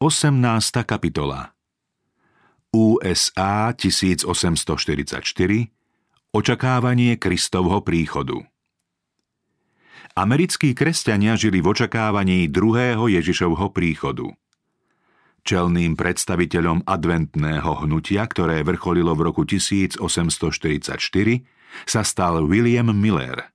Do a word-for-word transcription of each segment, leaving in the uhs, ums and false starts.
osemnásta kapitola ú es á tisíc osemsto štyridsaťštyri Očakávanie Kristovho príchodu. Americkí kresťania žili v očakávaní druhého Ježišovho príchodu. Čelným predstaviteľom adventného hnutia, ktoré vrcholilo v roku tisíc osemsto štyridsaťštyri, sa stal William Miller.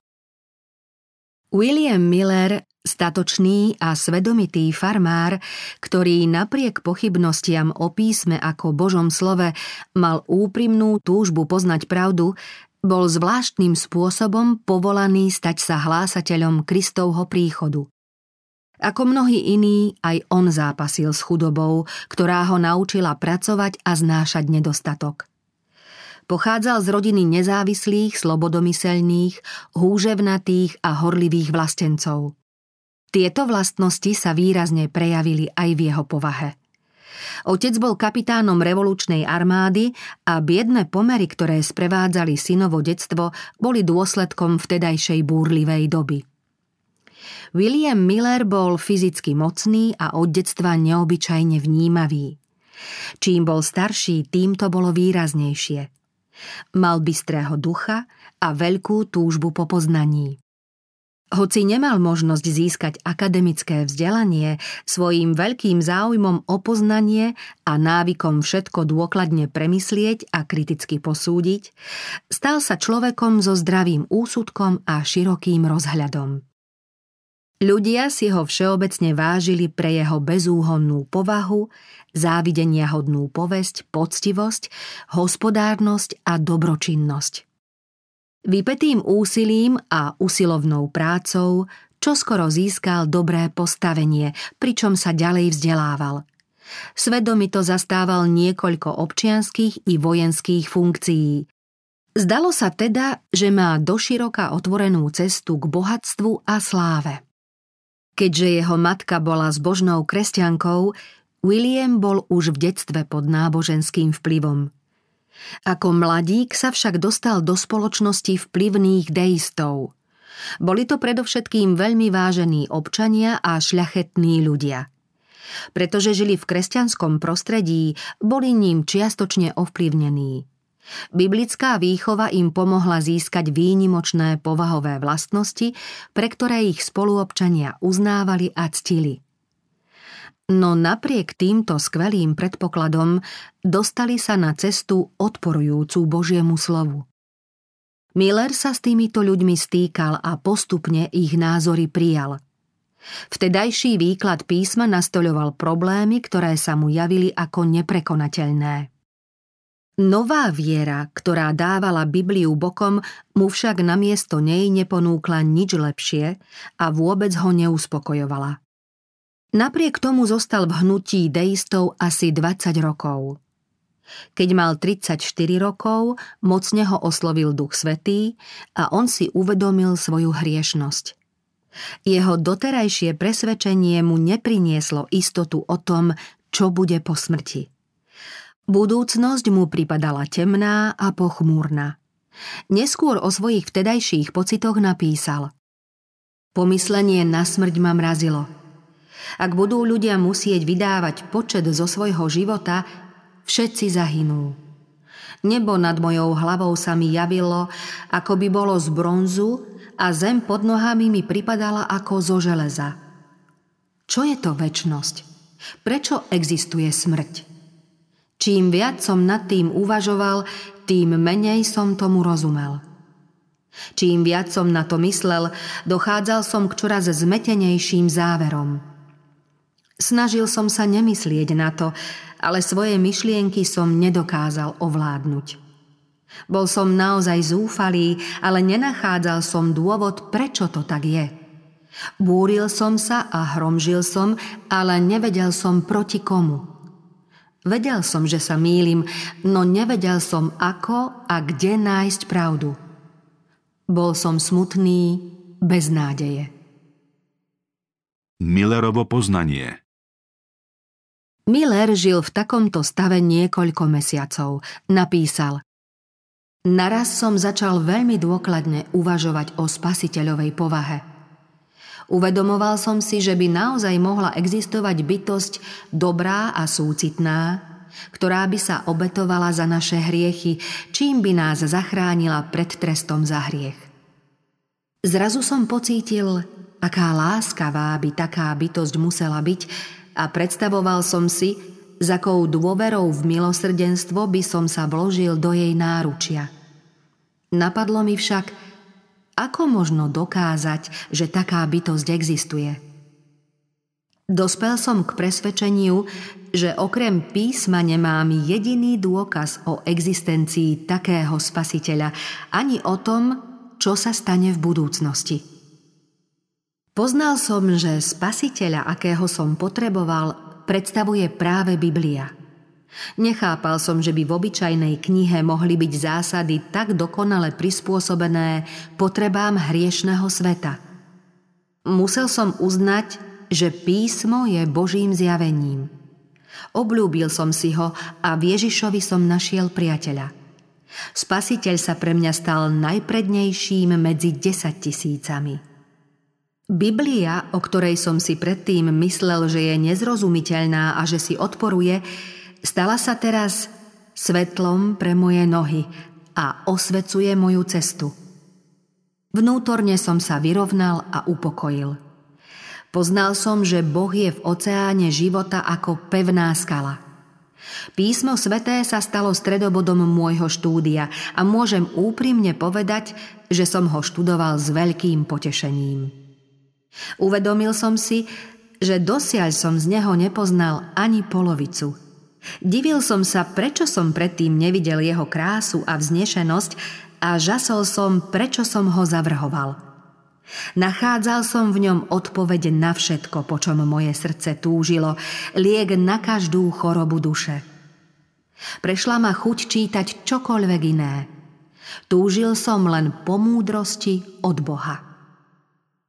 William Miller, statočný a svedomitý farmár, ktorý napriek pochybnostiam o písme ako Božom slove mal úprimnú túžbu poznať pravdu, bol zvláštnym spôsobom povolaný stať sa hlásateľom Kristovho príchodu. Ako mnohí iní, aj on zápasil s chudobou, ktorá ho naučila pracovať a znášať nedostatok. Pochádzal z rodiny nezávislých, slobodomyselných, húževnatých a horlivých vlastencov. Tieto vlastnosti sa výrazne prejavili aj v jeho povahe. Otec bol kapitánom revolučnej armády a biedne pomery, ktoré sprevádzali synovo detstvo, boli dôsledkom vtedajšej búrlivej doby. William Miller bol fyzicky mocný a od detstva neobyčajne vnímavý. Čím bol starší, tým to bolo výraznejšie. Mal bystrého ducha a veľkú túžbu po poznaní. Hoci nemal možnosť získať akademické vzdelanie, svojím veľkým záujmom o poznanie a návykom všetko dôkladne premyslieť a kriticky posúdiť, stal sa človekom so zdravým úsudkom a širokým rozhľadom. Ľudia si ho všeobecne vážili pre jeho bezúhonnú povahu, závideniahodnú povesť, poctivosť, hospodárnosť a dobročinnosť. Vypetým úsilím a usilovnou prácou čoskoro získal dobré postavenie, pričom sa ďalej vzdelával. Svedomito zastával niekoľko občianskych i vojenských funkcií. Zdalo sa teda, že má doširoka otvorenú cestu k bohatstvu a sláve. Keďže jeho matka bola zbožnou kresťankou, William bol už v detstve pod náboženským vplyvom. Ako mladík sa však dostal do spoločnosti vplyvných deistov. Boli to predovšetkým veľmi vážení občania a šľachetní ľudia. Pretože žili v kresťanskom prostredí, boli ním čiastočne ovplyvnení. Biblická výchova im pomohla získať výnimočné povahové vlastnosti, pre ktoré ich spoluobčania uznávali a ctili. No napriek týmto skvelým predpokladom dostali sa na cestu odporujúcu Božiemu slovu. Miller sa s týmito ľuďmi stýkal a postupne ich názory prijal. Vtedajší výklad písma nastoľoval problémy, ktoré sa mu javili ako neprekonateľné. Nová viera, ktorá dávala Bibliu bokom, mu však namiesto nej neponúkla nič lepšie a vôbec ho neuspokojovala. Napriek tomu zostal v hnutí deistov asi dvadsať rokov. Keď mal tridsaťštyri rokov, mocne ho oslovil Duch Svätý a on si uvedomil svoju hriešnosť. Jeho doterajšie presvedčenie mu neprinieslo istotu o tom, čo bude po smrti. Budúcnosť mu pripadala temná a pochmúrna. Neskôr o svojich vtedajších pocitoch napísal: Pomyslenie na smrť ma mrazilo. Ak budú ľudia musieť vydávať počet zo svojho života, všetci zahynú. Nebo nad mojou hlavou sa mi javilo, ako by bolo z bronzu, a zem pod nohami mi pripadala ako zo železa. Čo je to večnosť? Prečo existuje smrť? Čím viac som nad tým uvažoval, tým menej som tomu rozumel. Čím viac som na to myslel, dochádzal som k čoraz zmetenejším záverom. Snažil som sa nemyslieť na to, ale svoje myšlienky som nedokázal ovládnuť. Bol som naozaj zúfalý, ale nenachádzal som dôvod, prečo to tak je. Búril som sa a hromžil som, ale nevedel som proti komu. Vedel som, že sa mýlim, no nevedel som ako a kde nájsť pravdu. Bol som smutný, bez nádeje. Millerovo poznanie. Miller žil v takomto stave niekoľko mesiacov. Napísal: Naraz som začal veľmi dôkladne uvažovať o spasiteľovej povahe. Uvedomoval som si, že by naozaj mohla existovať bytosť dobrá a súcitná, ktorá by sa obetovala za naše hriechy, čím by nás zachránila pred trestom za hriech. Zrazu som pocítil, aká láskavá by taká bytosť musela byť, a predstavoval som si, s akou dôverou v milosrdenstvo by som sa vložil do jej náručia. Napadlo mi však, ako možno dokázať, že taká bytosť existuje. Dospel som k presvedčeniu, že okrem písma nemám jediný dôkaz o existencii takého spasiteľa, ani o tom, čo sa stane v budúcnosti. Poznal som, že spasiteľa, akého som potreboval, predstavuje práve Biblia. Nechápal som, že by v obyčajnej knihe mohli byť zásady tak dokonale prispôsobené potrebám hriešného sveta. Musel som uznať, že písmo je Božím zjavením. Obľúbil som si ho a v Ježišovi som našiel priateľa. Spasiteľ sa pre mňa stal najprednejším medzi desaťtisícami. Biblia, o ktorej som si predtým myslel, že je nezrozumiteľná a že si odporuje, stala sa teraz svetlom pre moje nohy a osvecuje moju cestu. Vnútorne som sa vyrovnal a upokojil. Poznal som, že Boh je v oceáne života ako pevná skala. Písmo sväté sa stalo stredobodom môjho štúdia a môžem úprimne povedať, že som ho študoval s veľkým potešením. Uvedomil som si, že dosiaľ som z neho nepoznal ani polovicu. Divil som sa, prečo som predtým nevidel jeho krásu a vznešenosť, a žasol som, prečo som ho zavrhoval. Nachádzal som v ňom odpoveď na všetko, po čom moje srdce túžilo, liek na každú chorobu duše. Prešla ma chuť čítať čokoľvek iné. Túžil som len po múdrosti od Boha.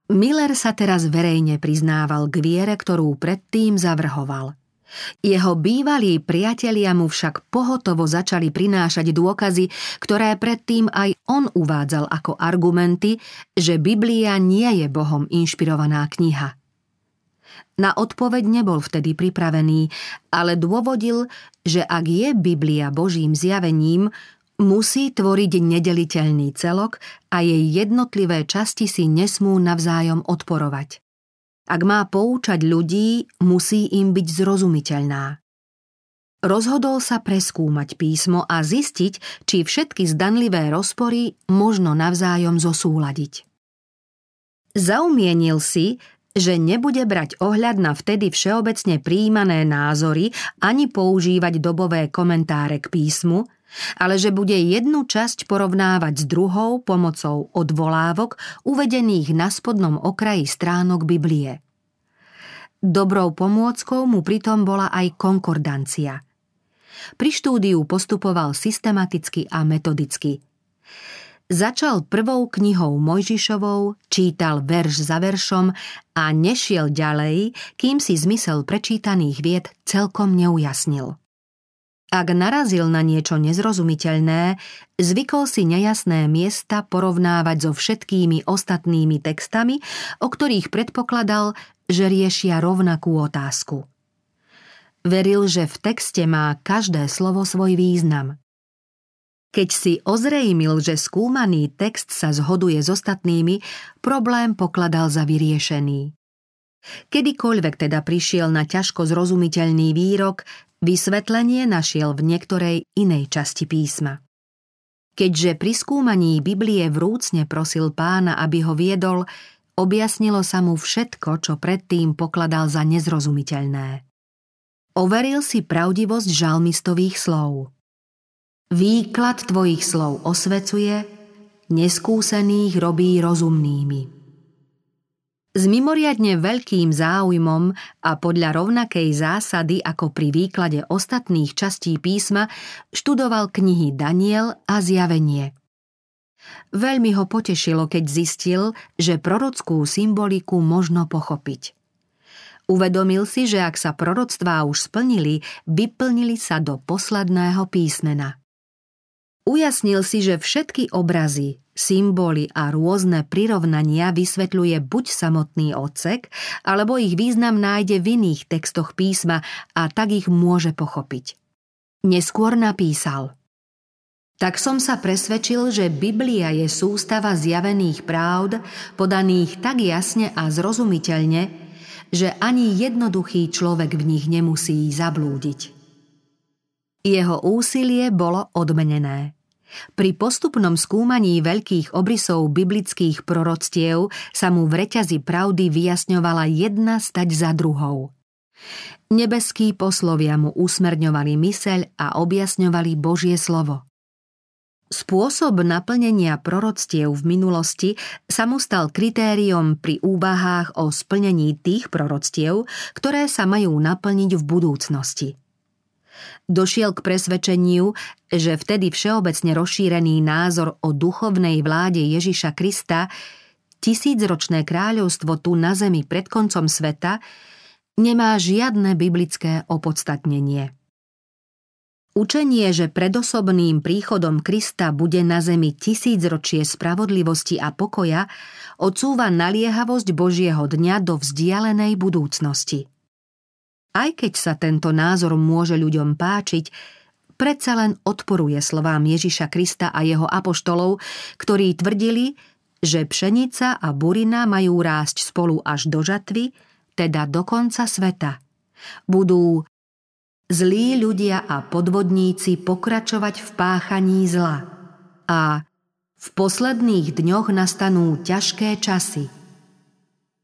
Miller sa teraz verejne priznával k viere, ktorú predtým zavrhoval. Jeho bývalí priatelia mu však pohotovo začali prinášať dôkazy, ktoré predtým aj on uvádzal ako argumenty, že Biblia nie je Bohom inšpirovaná kniha. Na odpoveď nebol vtedy pripravený, ale dôvodil, že ak je Biblia Božím zjavením, musí tvoriť nedeliteľný celok a jej jednotlivé časti si nesmú navzájom odporovať. Ak má poučať ľudí, musí im byť zrozumiteľná. Rozhodol sa preskúmať písmo a zistiť, či všetky zdanlivé rozpory možno navzájom zosúladiť. Zaumienil si, že nebude brať ohľad na vtedy všeobecne prijímané názory ani používať dobové komentáre k písmu, ale že bude jednu časť porovnávať s druhou pomocou odvolávok uvedených na spodnom okraji stránok Biblie. Dobrou pomôckou mu pritom bola aj konkordancia. Pri štúdiu postupoval systematicky a metodicky. Začal prvou knihou Mojžišovou, čítal verš za veršom a nešiel ďalej, kým si zmysel prečítaných vied celkom neujasnil. Ak narazil na niečo nezrozumiteľné, zvykol si nejasné miesta porovnávať so všetkými ostatnými textami, o ktorých predpokladal, že riešia rovnakú otázku. Veril, že v texte má každé slovo svoj význam. Keď si ozrejmil, že skúmaný text sa zhoduje s ostatnými, problém pokladal za vyriešený. Kedykoľvek teda prišiel na ťažko zrozumiteľný výrok, vysvetlenie našiel v niektorej inej časti písma. Keďže pri skúmaní Biblie vrúcne prosil Pána, aby ho viedol, objasnilo sa mu všetko, čo predtým pokladal za nezrozumiteľné. Overil si pravdivosť žalmistových slov. Výklad tvojich slov osvecuje, neskúsených robí rozumnými. S mimoriadne veľkým záujmom a podľa rovnakej zásady ako pri výklade ostatných častí písma študoval knihy Daniel a Zjavenie. Veľmi ho potešilo, keď zistil, že prorockú symboliku možno pochopiť. Uvedomil si, že ak sa proroctvá už splnili, vyplnili sa do posledného písmena. Ujasnil si, že všetky obrazy, symboly a rôzne prirovnania vysvetľuje buď samotný odsek, alebo ich význam nájde v iných textoch písma a tak ich môže pochopiť. Neskôr napísal: Tak som sa presvedčil, že Biblia je sústava zjavených pravd, podaných tak jasne a zrozumiteľne, že ani jednoduchý človek v nich nemusí zablúdiť. Jeho úsilie bolo odmenené. Pri postupnom skúmaní veľkých obrysov biblických proroctiev sa mu v reťazi pravdy vyjasňovala jedna stať za druhou. Nebeskí poslovia mu usmerňovali myseľ a objasňovali Božie slovo. Spôsob naplnenia proroctiev v minulosti sa mu stal kritériom pri úvahách o splnení tých proroctiev, ktoré sa majú naplniť v budúcnosti. Došiel k presvedčeniu, že vtedy všeobecne rozšírený názor o duchovnej vláde Ježiša Krista, tisícročné kráľovstvo tu na zemi pred koncom sveta, nemá žiadne biblické opodstatnenie. Učenie, že pred osobným príchodom Krista bude na zemi tisícročie spravodlivosti a pokoja, odsúva naliehavosť Božieho dňa do vzdialenej budúcnosti. Aj keď sa tento názor môže ľuďom páčiť, predsa len odporuje slovám Ježiša Krista a jeho apoštolov, ktorí tvrdili, že pšenica a burina majú rásť spolu až do žatvy, teda do konca sveta. Budú zlí ľudia a podvodníci pokračovať v páchaní zla a v posledných dňoch nastanú ťažké časy.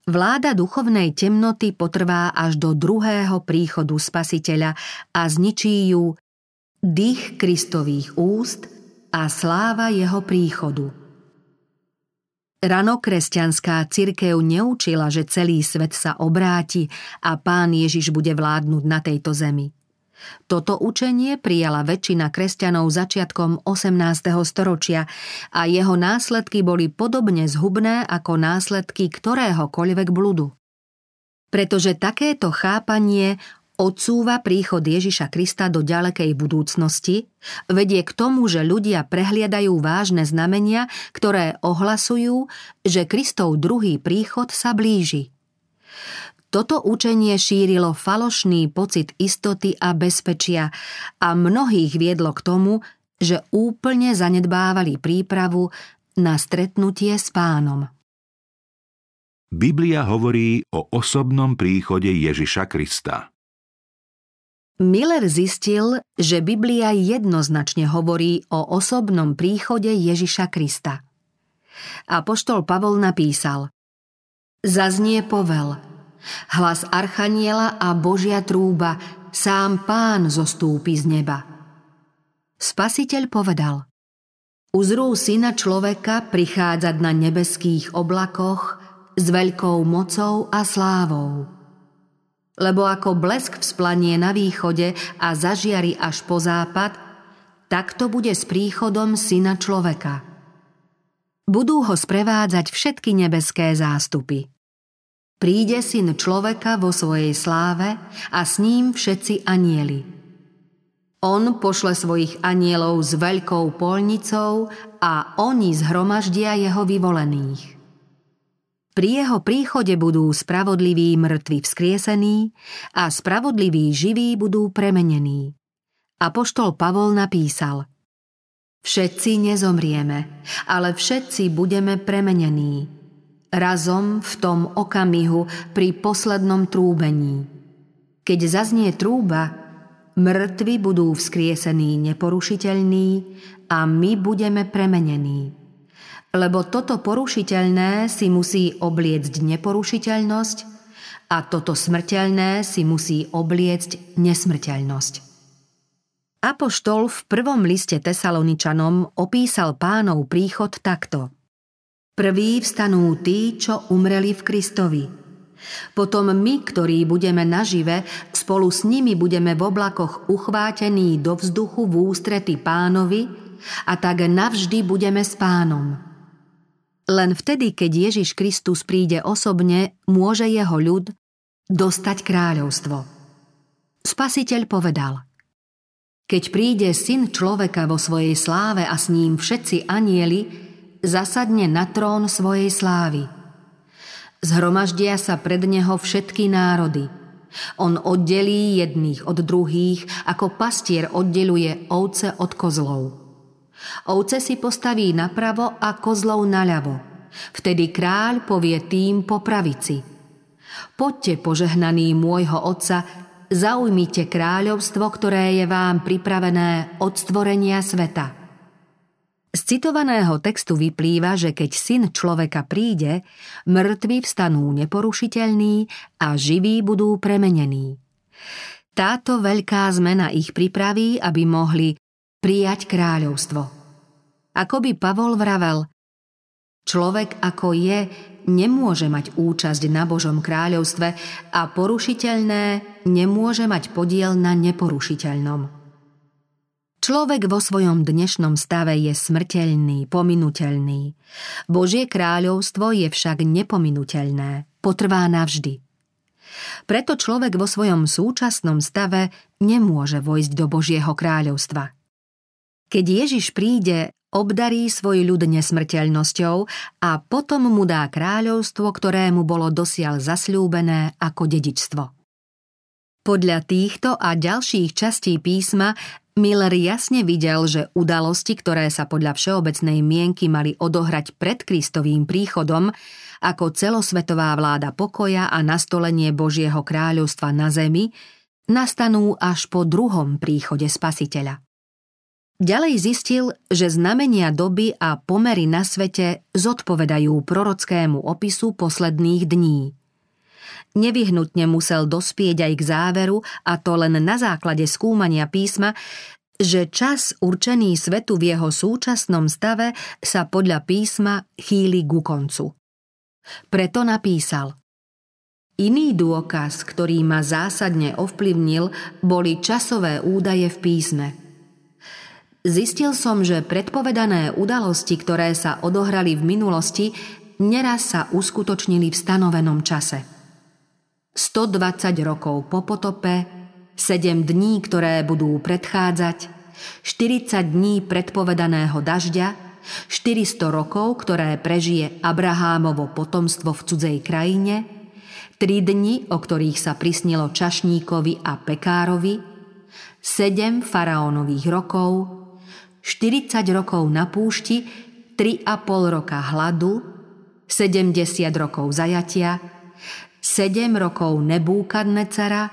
Vláda duchovnej temnoty potrvá až do druhého príchodu Spasiteľa a zničí ju dých Kristových úst a sláva jeho príchodu. Ranokresťanská cirkev neučila, že celý svet sa obráti a Pán Ježiš bude vládnuť na tejto zemi. Toto učenie prijala väčšina kresťanov začiatkom osemnásteho storočia a jeho následky boli podobne zhubné ako následky ktoréhokoľvek bludu. Pretože takéto chápanie odsúva príchod Ježiša Krista do ďalekej budúcnosti, vedie k tomu, že ľudia prehliadajú vážne znamenia, ktoré ohlasujú, že Kristov druhý príchod sa blíži. Toto učenie šírilo falošný pocit istoty a bezpečia a mnohých viedlo k tomu, že úplne zanedbávali prípravu na stretnutie s Pánom. Biblia hovorí o osobnom príchode Ježiša Krista. Miller zistil, že Biblia jednoznačne hovorí o osobnom príchode Ježiša Krista. Apoštol Pavol napísal: Zaznie povel, hlas archaniela a Božia trúba, sám Pán zostúpi z neba. Spasiteľ povedal: Uzrú Syna človeka prichádzať na nebeských oblakoch s veľkou mocou a slávou. Lebo ako blesk vzplanie na východe a zažiari až po západ, takto bude s príchodom Syna človeka. Budú ho sprevádzať všetky nebeské zástupy. Príde Syn človeka vo svojej sláve a s ním všetci anjeli. On pošle svojich anjelov s veľkou poľnicou a oni zhromaždia jeho vyvolených. Pri jeho príchode budú spravodliví mŕtvi vzkriesení a spravodliví živí budú premenení. Apoštol Pavol napísal: Všetci nezomrieme, ale všetci budeme premenení. Razom v tom okamihu pri poslednom trúbení. Keď zaznie trúba, mŕtvi budú vzkriesení neporušiteľní a my budeme premenení. Lebo toto porušiteľné si musí obliecť neporušiteľnosť a toto smrteľné si musí obliecť nesmrteľnosť. Apoštol v prvom liste Tesaloničanom opísal Pánov príchod takto: Prví vstanú tí, čo umreli v Kristovi. Potom my, ktorí budeme nažive, spolu s nimi budeme v oblakoch uchvátení do vzduchu v ústrety Pánovi a tak navždy budeme s Pánom. Len vtedy, keď Ježiš Kristus príde osobne, môže jeho ľud dostať kráľovstvo. Spasiteľ povedal: Keď príde Syn človeka vo svojej sláve a s ním všetci anjeli, zasadne na trón svojej slávy. Zhromaždia sa pred neho všetky národy. On oddelí jedných od druhých, ako pastier oddeluje ovce od kozlov. Ovce si postaví napravo a kozlov naľavo. Vtedy kráľ povie tým po pravici: Poďte, požehnaní môjho Otca, zaujmite kráľovstvo, ktoré je vám pripravené od stvorenia sveta. Z citovaného textu vyplýva, že keď Syn človeka príde, mŕtvi vstanú neporušiteľní a živí budú premenení. Táto veľká zmena ich pripraví, aby mohli prijať kráľovstvo. Ako by Pavol vravel, človek ako je, nemôže mať účasť na Božom kráľovstve a porušiteľné nemôže mať podiel na neporušiteľnom. Človek vo svojom dnešnom stave je smrteľný, pominuteľný. Božie kráľovstvo je však nepominuteľné, potrvá navždy. Preto človek vo svojom súčasnom stave nemôže vojsť do Božieho kráľovstva. Keď Ježiš príde, obdarí svoj ľud nesmrteľnosťou a potom mu dá kráľovstvo, ktorému bolo dosiaľ zasľúbené ako dedičstvo. Podľa týchto a ďalších častí písma Miller jasne videl, že udalosti, ktoré sa podľa všeobecnej mienky mali odohrať pred Kristovým príchodom, ako celosvetová vláda pokoja a nastolenie Božieho kráľovstva na zemi, nastanú až po druhom príchode Spasiteľa. Ďalej zistil, že znamenia doby a pomery na svete zodpovedajú prorockému opisu posledných dní. Nevyhnutne musel dospieť aj k záveru, a to len na základe skúmania písma, že čas určený svetu v jeho súčasnom stave sa podľa písma chýli ku koncu. Preto napísal: Iný dôkaz, ktorý ma zásadne ovplyvnil, boli časové údaje v písme. Zistil som, že predpovedané udalosti, ktoré sa odohrali v minulosti, neraz sa uskutočnili v stanovenom čase. stodvadsať rokov po potope, sedem dní, ktoré budú predchádzať, štyridsať dní predpovedaného dažďa, štyristo rokov, ktoré prežije Abrahámovo potomstvo v cudzej krajine, tri dni, o ktorých sa prisnilo čašníkovi a pekárovi, sedem faraónových rokov, štyridsať rokov na púšti, tri a pol roka hladu, sedemdesiat rokov zajatia, sedem rokov Nebúkadnecara,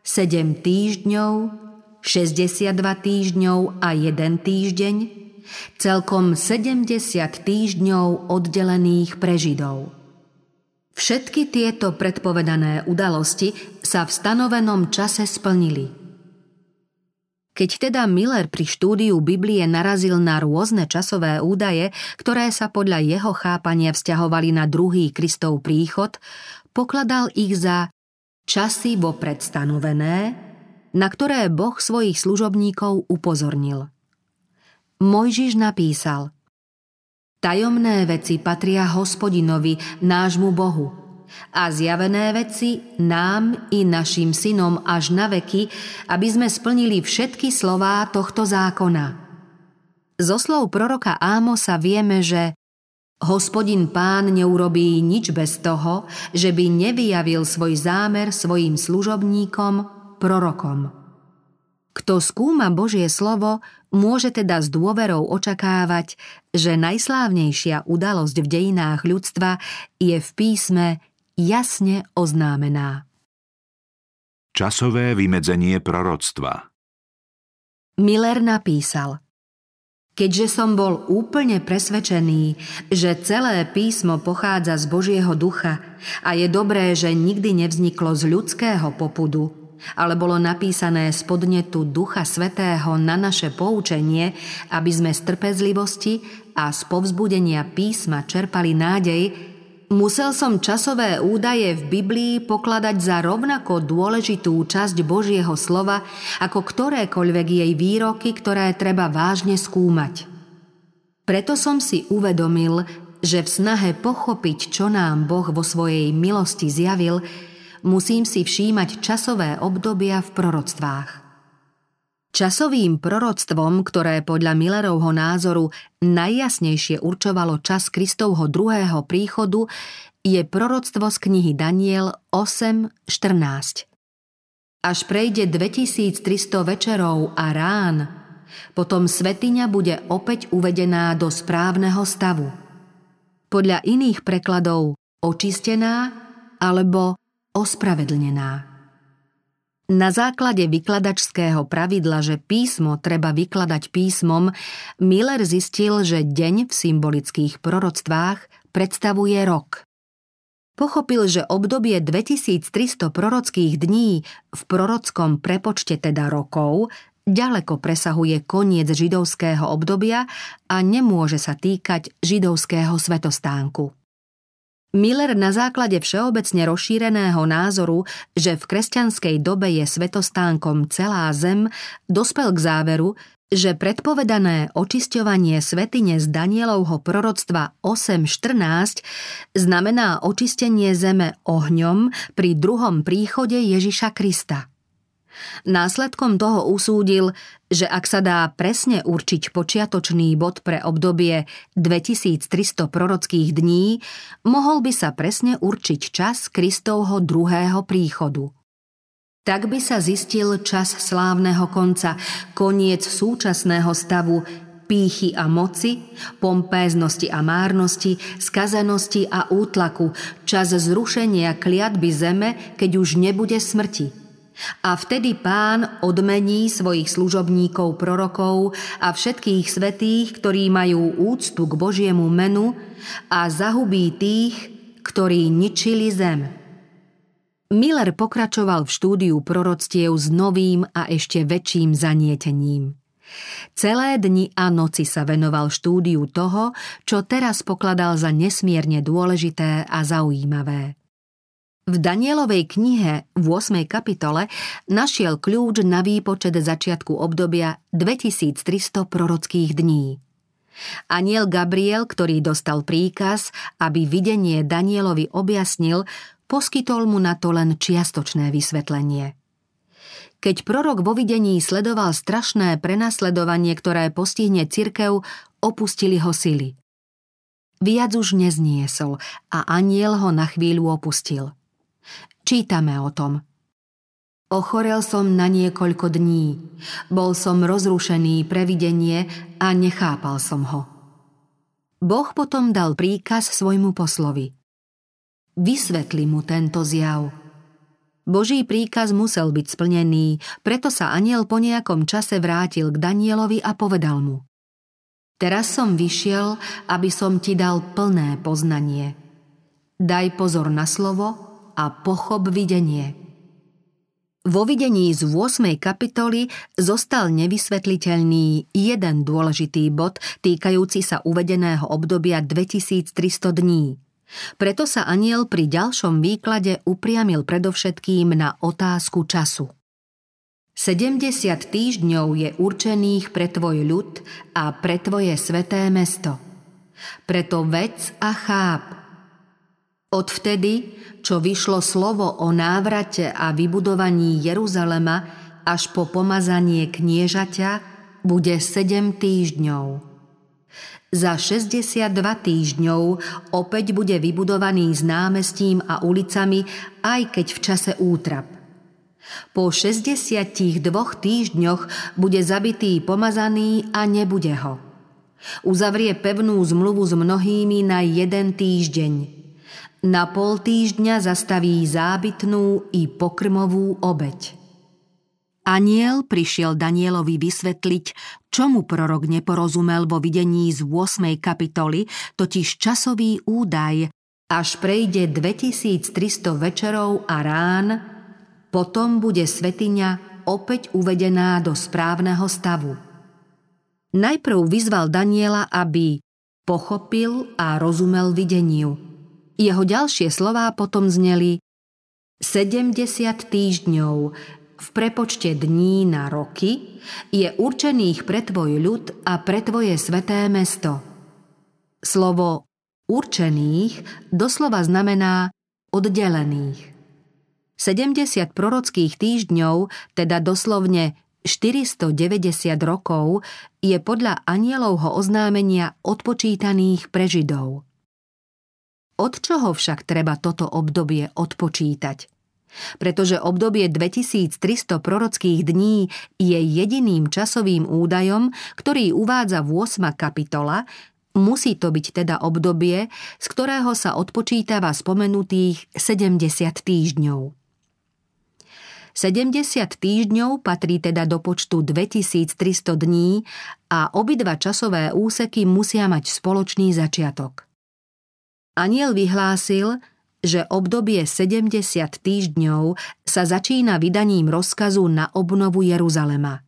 sedem týždňov, šesťdesiatdva týždňov a jeden týždeň, celkom sedemdesiat týždňov oddelených pre Židov. Všetky tieto predpovedané udalosti sa v stanovenom čase splnili. Keď teda Miller pri štúdiu Biblie narazil na rôzne časové údaje, ktoré sa podľa jeho chápania vzťahovali na druhý Kristov príchod, pokladal ich za časy vopred stanovené, na ktoré Boh svojich služobníkov upozornil. Mojžiš napísal: Tajomné veci patria Hospodinovi, nášmu Bohu, a zjavené veci nám i našim synom až na veky, aby sme splnili všetky slová tohto zákona. Zo slov proroka Ámosa vieme, že Hospodin Pán neurobí nič bez toho, že by nevyjavil svoj zámer svojim služobníkom, prorokom. Kto skúma Božie slovo, môže teda s dôverou očakávať, že najslávnejšia udalosť v dejinách ľudstva je v písme jasne oznámená. Časové vymedzenie proroctva. Miller napísal: Keďže som bol úplne presvedčený, že celé písmo pochádza z Božieho ducha a je dobré, že nikdy nevzniklo z ľudského popudu, ale bolo napísané z podnetu Ducha Svätého na naše poučenie, aby sme z trpezlivosti a z povzbudenia písma čerpali nádej, musel som časové údaje v Biblii pokladať za rovnako dôležitú časť Božieho slova ako ktorékoľvek jej výroky, ktoré treba vážne skúmať. Preto som si uvedomil, že v snahe pochopiť, čo nám Boh vo svojej milosti zjavil, musím si všímať časové obdobia v proroctvách. Časovým proroctvom, ktoré podľa Millerovho názoru najjasnejšie určovalo čas Kristovho druhého príchodu, je proroctvo z knihy Daniel osem štrnásť. Až prejde dvetisíctristo večerov a rán, potom svätyňa bude opäť uvedená do správneho stavu. Podľa iných prekladov očistená alebo ospravedlnená. Na základe vykladačského pravidla, že písmo treba vykladať písmom, Miller zistil, že deň v symbolických proroctvách predstavuje rok. Pochopil, že obdobie dvetisíctristo prorockých dní v prorockom prepočte teda rokov ďaleko presahuje koniec židovského obdobia a nemôže sa týkať židovského svetostánku. Miller na základe všeobecne rozšíreného názoru, že v kresťanskej dobe je svetostánkom celá zem, dospel k záveru, že predpovedané očisťovanie svätyne z Danielovho proroctva osem štrnásť znamená očistenie zeme ohňom pri druhom príchode Ježiša Krista. Následkom toho usúdil, že ak sa dá presne určiť počiatočný bod pre obdobie dvetisíctristo prorockých dní, mohol by sa presne určiť čas Kristovho druhého príchodu. Tak by sa zistil čas slávneho konca, koniec súčasného stavu pýchy a moci, pompéznosti a márnosti, skazenosti a útlaku, čas zrušenia kliatby zeme, keď už nebude smrti. A vtedy Pán odmení svojich služobníkov prorokov a všetkých svätých, ktorí majú úctu k Božiemu menu, a zahubí tých, ktorí ničili zem. Miller pokračoval v štúdiu proroctiev s novým a ešte väčším zanietením. Celé dni a noci sa venoval štúdiu toho, čo teraz pokladal za nesmierne dôležité a zaujímavé. V Danielovej knihe v ôsmej kapitole našiel kľúč na výpočet začiatku obdobia dvetisíctristo prorockých dní. Anjel Gabriel, ktorý dostal príkaz, aby videnie Danielovi objasnil, poskytol mu na to len čiastočné vysvetlenie. Keď prorok vo videní sledoval strašné prenasledovanie, ktoré postihne cirkev, opustili ho sily. Viac už nezniesol a anjel ho na chvíľu opustil. Čítame o tom. Ochorel som na niekoľko dní. Bol som rozrušený pre videnie a nechápal som ho. Boh potom dal príkaz svojmu poslovi. Vysvetli mu tento zjav. Boží príkaz musel byť splnený, preto sa anjel po nejakom čase vrátil k Danielovi a povedal mu: Teraz som vyšiel, aby som ti dal plné poznanie. Daj pozor na slovo a pochop videnie. Vo videní z ôsmej kapitoly zostal nevysvetliteľný jeden dôležitý bod týkajúci sa uvedeného obdobia dvetisíctristo dní. Preto sa anjel pri ďalšom výklade upriamil predovšetkým na otázku času. sedemdesiat týždňov je určených pre tvoj ľud a pre tvoje sväté mesto. Preto vedz a cháp. Odvtedy, čo vyšlo slovo o návrate a vybudovaní Jeruzalema až po pomazanie kniežaťa, bude sedem týždňov. Za šesťdesiatdva týždňov opäť bude vybudovaný s námestím a ulicami, aj keď v čase útrap. Po šesťdesiatdva týždňoch bude zabitý pomazaný a nebude ho. Uzavrie pevnú zmluvu s mnohými na jeden týždeň. Na pol týždňa zastaví zábytnú i pokrmovú obeť. Anjel prišiel Danielovi vysvetliť, čomu prorok neporozumel vo videní z ôsmej kapitoly, totiž časový údaj, až prejde dvetisíctristo večerov a rán, potom bude svätyňa opäť uvedená do správneho stavu. Najprv vyzval Daniela, aby pochopil a rozumel videniu. Jeho ďalšie slová potom zneli: sedemdesiat týždňov v prepočte dní na roky je určených pre tvoj ľud a pre tvoje sväté mesto. Slovo určených doslova znamená oddelených. sedemdesiat prorockých týždňov, teda doslovne štyristodeväťdesiat rokov je podľa anjelovho oznámenia odpočítaných pre Židov. Od čoho však treba toto obdobie odpočítať? Pretože obdobie dvetisíctristo prorockých dní je jediným časovým údajom, ktorý uvádza v ôsma kapitola, musí to byť teda obdobie, z ktorého sa odpočítava spomenutých sedemdesiat týždňov. sedemdesiat týždňov patrí teda do počtu dvetisíctristo dní a obidva časové úseky musia mať spoločný začiatok. Anjel vyhlásil, že obdobie sedemdesiat týždňov sa začína vydaním rozkazu na obnovu Jeruzalema.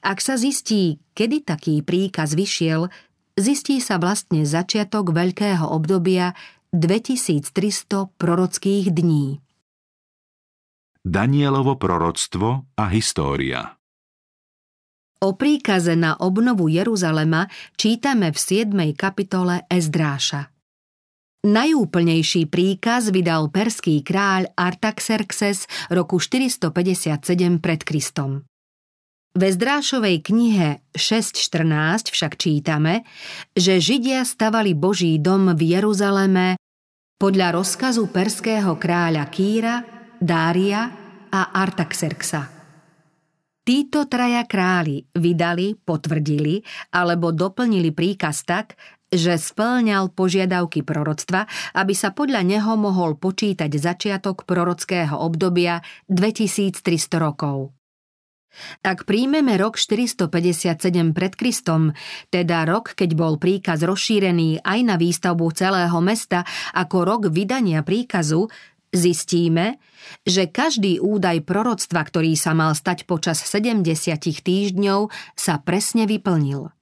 Ak sa zistí, kedy taký príkaz vyšiel, zistí sa vlastne začiatok veľkého obdobia dvetisíctristo prorockých dní. Danielovo proroctvo a história. O príkaze na obnovu Jeruzalema čítame v siedmej kapitole Ezdráša. Najúplnejší príkaz vydal perský kráľ Artaxerxes roku štyristopäťdesiatsedem pred Kristom. V Ezdrášovej knihe šesť štrnásť však čítame, že Židia stavali Boží dom v Jeruzaleme podľa rozkazu perského kráľa Kýra, Dária a Artaxerxa. Títo traja králi vydali, potvrdili alebo doplnili príkaz tak, že spĺňal požiadavky proroctva, aby sa podľa neho mohol počítať začiatok prorockého obdobia dvetisíctristo rokov. Ak príjmeme rok štyristopäťdesiatsedem pred Kristom, teda rok, keď bol príkaz rozšírený aj na výstavbu celého mesta, ako rok vydania príkazu, zistíme, že každý údaj proroctva, ktorý sa mal stať počas sedemdesiat týždňov, sa presne vyplnil.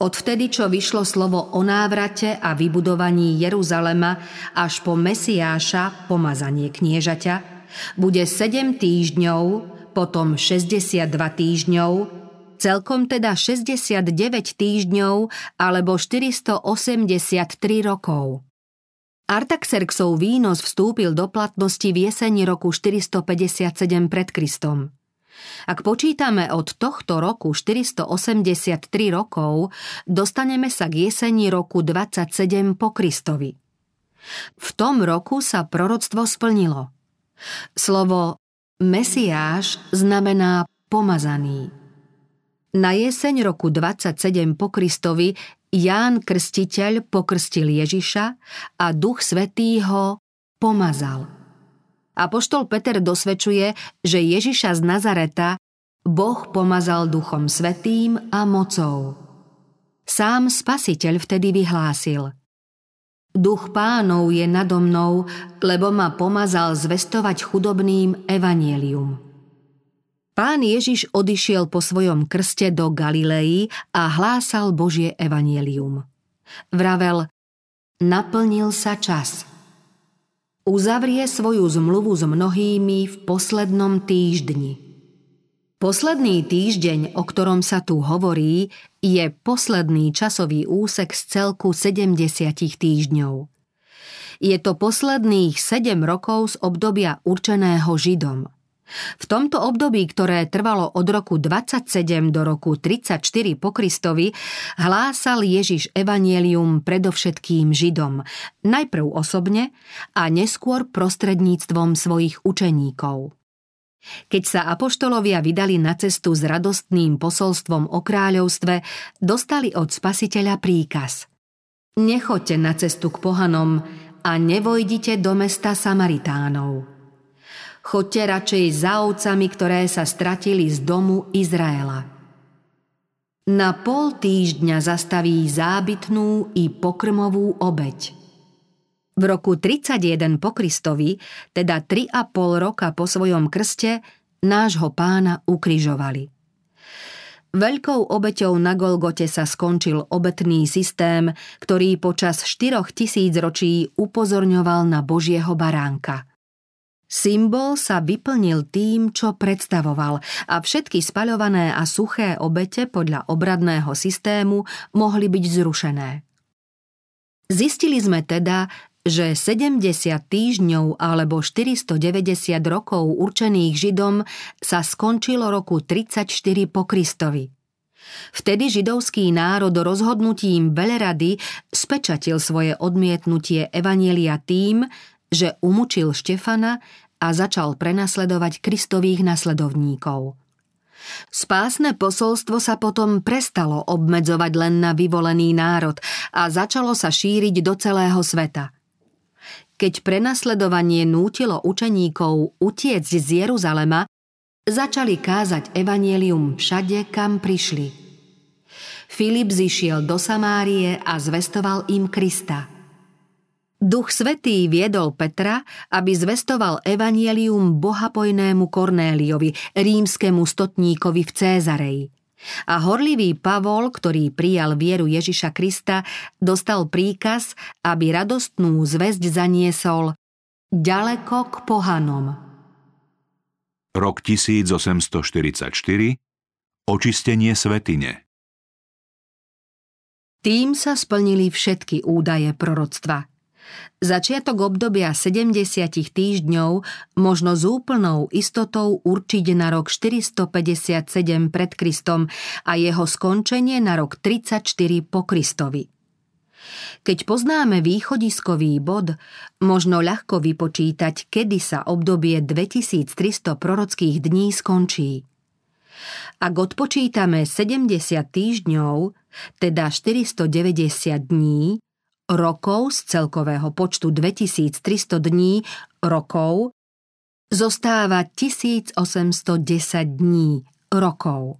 Odvtedy, čo vyšlo slovo o návrate a vybudovaní Jeruzalema až po Mesiáša, pomazanie kniežaťa, bude sedem týždňov, potom šesťdesiatdva týždňov, celkom teda šesťdesiatdeväť týždňov alebo štyristoosemdesiattri rokov. Artaxerxov výnos vstúpil do platnosti v jeseni roku štyristopäťdesiatsedem pred Kristom. Ak počítame od tohto roku štyristoosemdesiattri rokov, dostaneme sa k jeseni roku dvadsaťsedem po Kristovi. V tom roku sa proroctvo splnilo. Slovo Mesiáš znamená pomazaný. Na jeseň roku dvadsaťsedem po Kristovi Ján Krstiteľ pokrstil Ježiša a Duch Svätý ho pomazal. Apoštol Peter dosvedčuje, že Ježiša z Nazareta Boh pomazal Duchom Svätým a mocou. Sám Spasiteľ vtedy vyhlásil: Duch Pánov je nado mnou, lebo ma pomazal zvestovať chudobným evanjelium. Pán Ježiš odišiel po svojom krste do Galilei a hlásal Božie evanjelium. Vravel: naplnil sa čas. Uzavrie svoju zmluvu s mnohými v poslednom týždni. Posledný týždeň, o ktorom sa tu hovorí, je posledný časový úsek z celku sedemdesiat týždňov. Je to posledných sedem rokov z obdobia určeného Židom. V tomto období, ktoré trvalo od roku dvadsaťsedem do roku tridsaťštyri po Kristovi, hlásal Ježiš evanjelium predovšetkým Židom, najprv osobne a neskôr prostredníctvom svojich učeníkov. Keď sa apoštolovia vydali na cestu s radostným posolstvom o kráľovstve, dostali od Spasiteľa príkaz: Nechoďte na cestu k pohanom a nevojdite do mesta Samaritánov. Choďte radšej za ovcami, ktoré sa stratili z domu Izraela. Na pol týždňa zastaví zábytnú i pokrmovú obeť. V roku tridsaťjeden po Kristovi, teda tri a pol roka po svojom krste, nášho Pána ukrižovali. Veľkou obeťou na Golgote sa skončil obetný systém, ktorý počas štyroch tisíc ročí upozorňoval na Božieho baránka. Symbol sa vyplnil tým, čo predstavoval, a všetky spaľované a suché obete podľa obradného systému mohli byť zrušené. Zistili sme teda, že sedemdesiat týždňov alebo štyristodeväťdesiat rokov určených Židom sa skončilo roku tridsaťštyri po Kristovi. Vtedy židovský národ rozhodnutím veľrady spečatil svoje odmietnutie evanjelia tým, že umučil Štefana a začal prenasledovať Kristových nasledovníkov. Spásne posolstvo sa potom prestalo obmedzovať len na vyvolený národ a začalo sa šíriť do celého sveta. Keď prenasledovanie nútilo učeníkov utiec z Jeruzalema, začali kázať evanjelium všade, kam prišli. Filip zišiel do Samárie a zvestoval im Krista. Duch Svätý viedol Petra, aby zvestoval evanjelium bohapojnému Kornéliovi, rímskemu stotníkovi v Cézareji. A horlivý Pavol, ktorý prijal vieru Ježiša Krista, dostal príkaz, aby radostnú zvesť zaniesol ďaleko k pohanom. Rok tisícosemstoštyridsaťštyri. Očistenie svätyne. Tým sa splnili všetky údaje proroctva. Začiatok obdobia sedemdesiat týždňov možno s úplnou istotou určiť na rok štyristopäťdesiatsedem pred Kristom a jeho skončenie na rok tridsaťštyri po Kristovi. Keď poznáme východiskový bod, možno ľahko vypočítať, kedy sa obdobie dvetisíctristo prorockých dní skončí. Ak odpočítame sedemdesiat týždňov, teda štyristodeväťdesiat dní, rokov z celkového počtu dvetisíctristo dní rokov zostáva tisícosemstodesať dní rokov.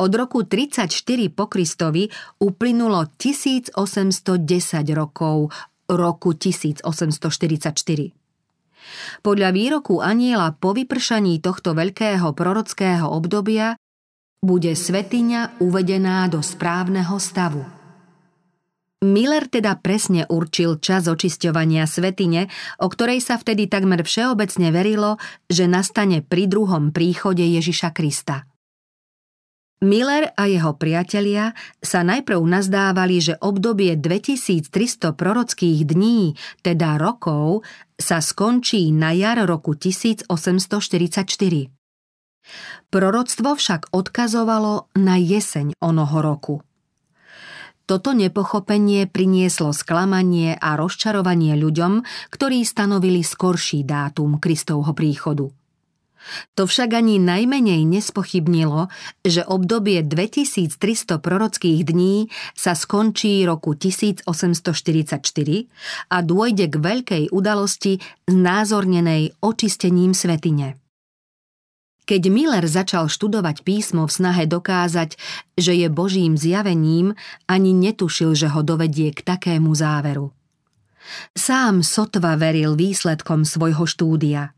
Od roku tridsaťštyri po Kristovi uplynulo tisícosemstodesať rokov roku tisícosemstoštyridsaťštyri. Podľa výroku anjela po vypršaní tohto veľkého prorockého obdobia bude svätyňa uvedená do správneho stavu. Miller teda presne určil čas očisťovania svätyne, o ktorej sa vtedy takmer všeobecne verilo, že nastane pri druhom príchode Ježiša Krista. Miller a jeho priatelia sa najprv nazdávali, že obdobie dvetisíctristo prorockých dní, teda rokov, sa skončí na jar roku tisícosemstoštyridsaťštyri. Proroctvo však odkazovalo na jeseň onoho roku. Toto nepochopenie prinieslo sklamanie a rozčarovanie ľuďom, ktorí stanovili skorší dátum Kristovho príchodu. To však ani najmenej nespochybnilo, že obdobie dvetisíctristo prorockých dní sa skončí roku tisícosemstoštyridsaťštyri a dôjde k veľkej udalosti znázornenej očistením svätyne. Keď Miller začal študovať písmo v snahe dokázať, že je Božím zjavením, ani netušil, že ho dovedie k takému záveru. Sám sotva veril výsledkom svojho štúdia.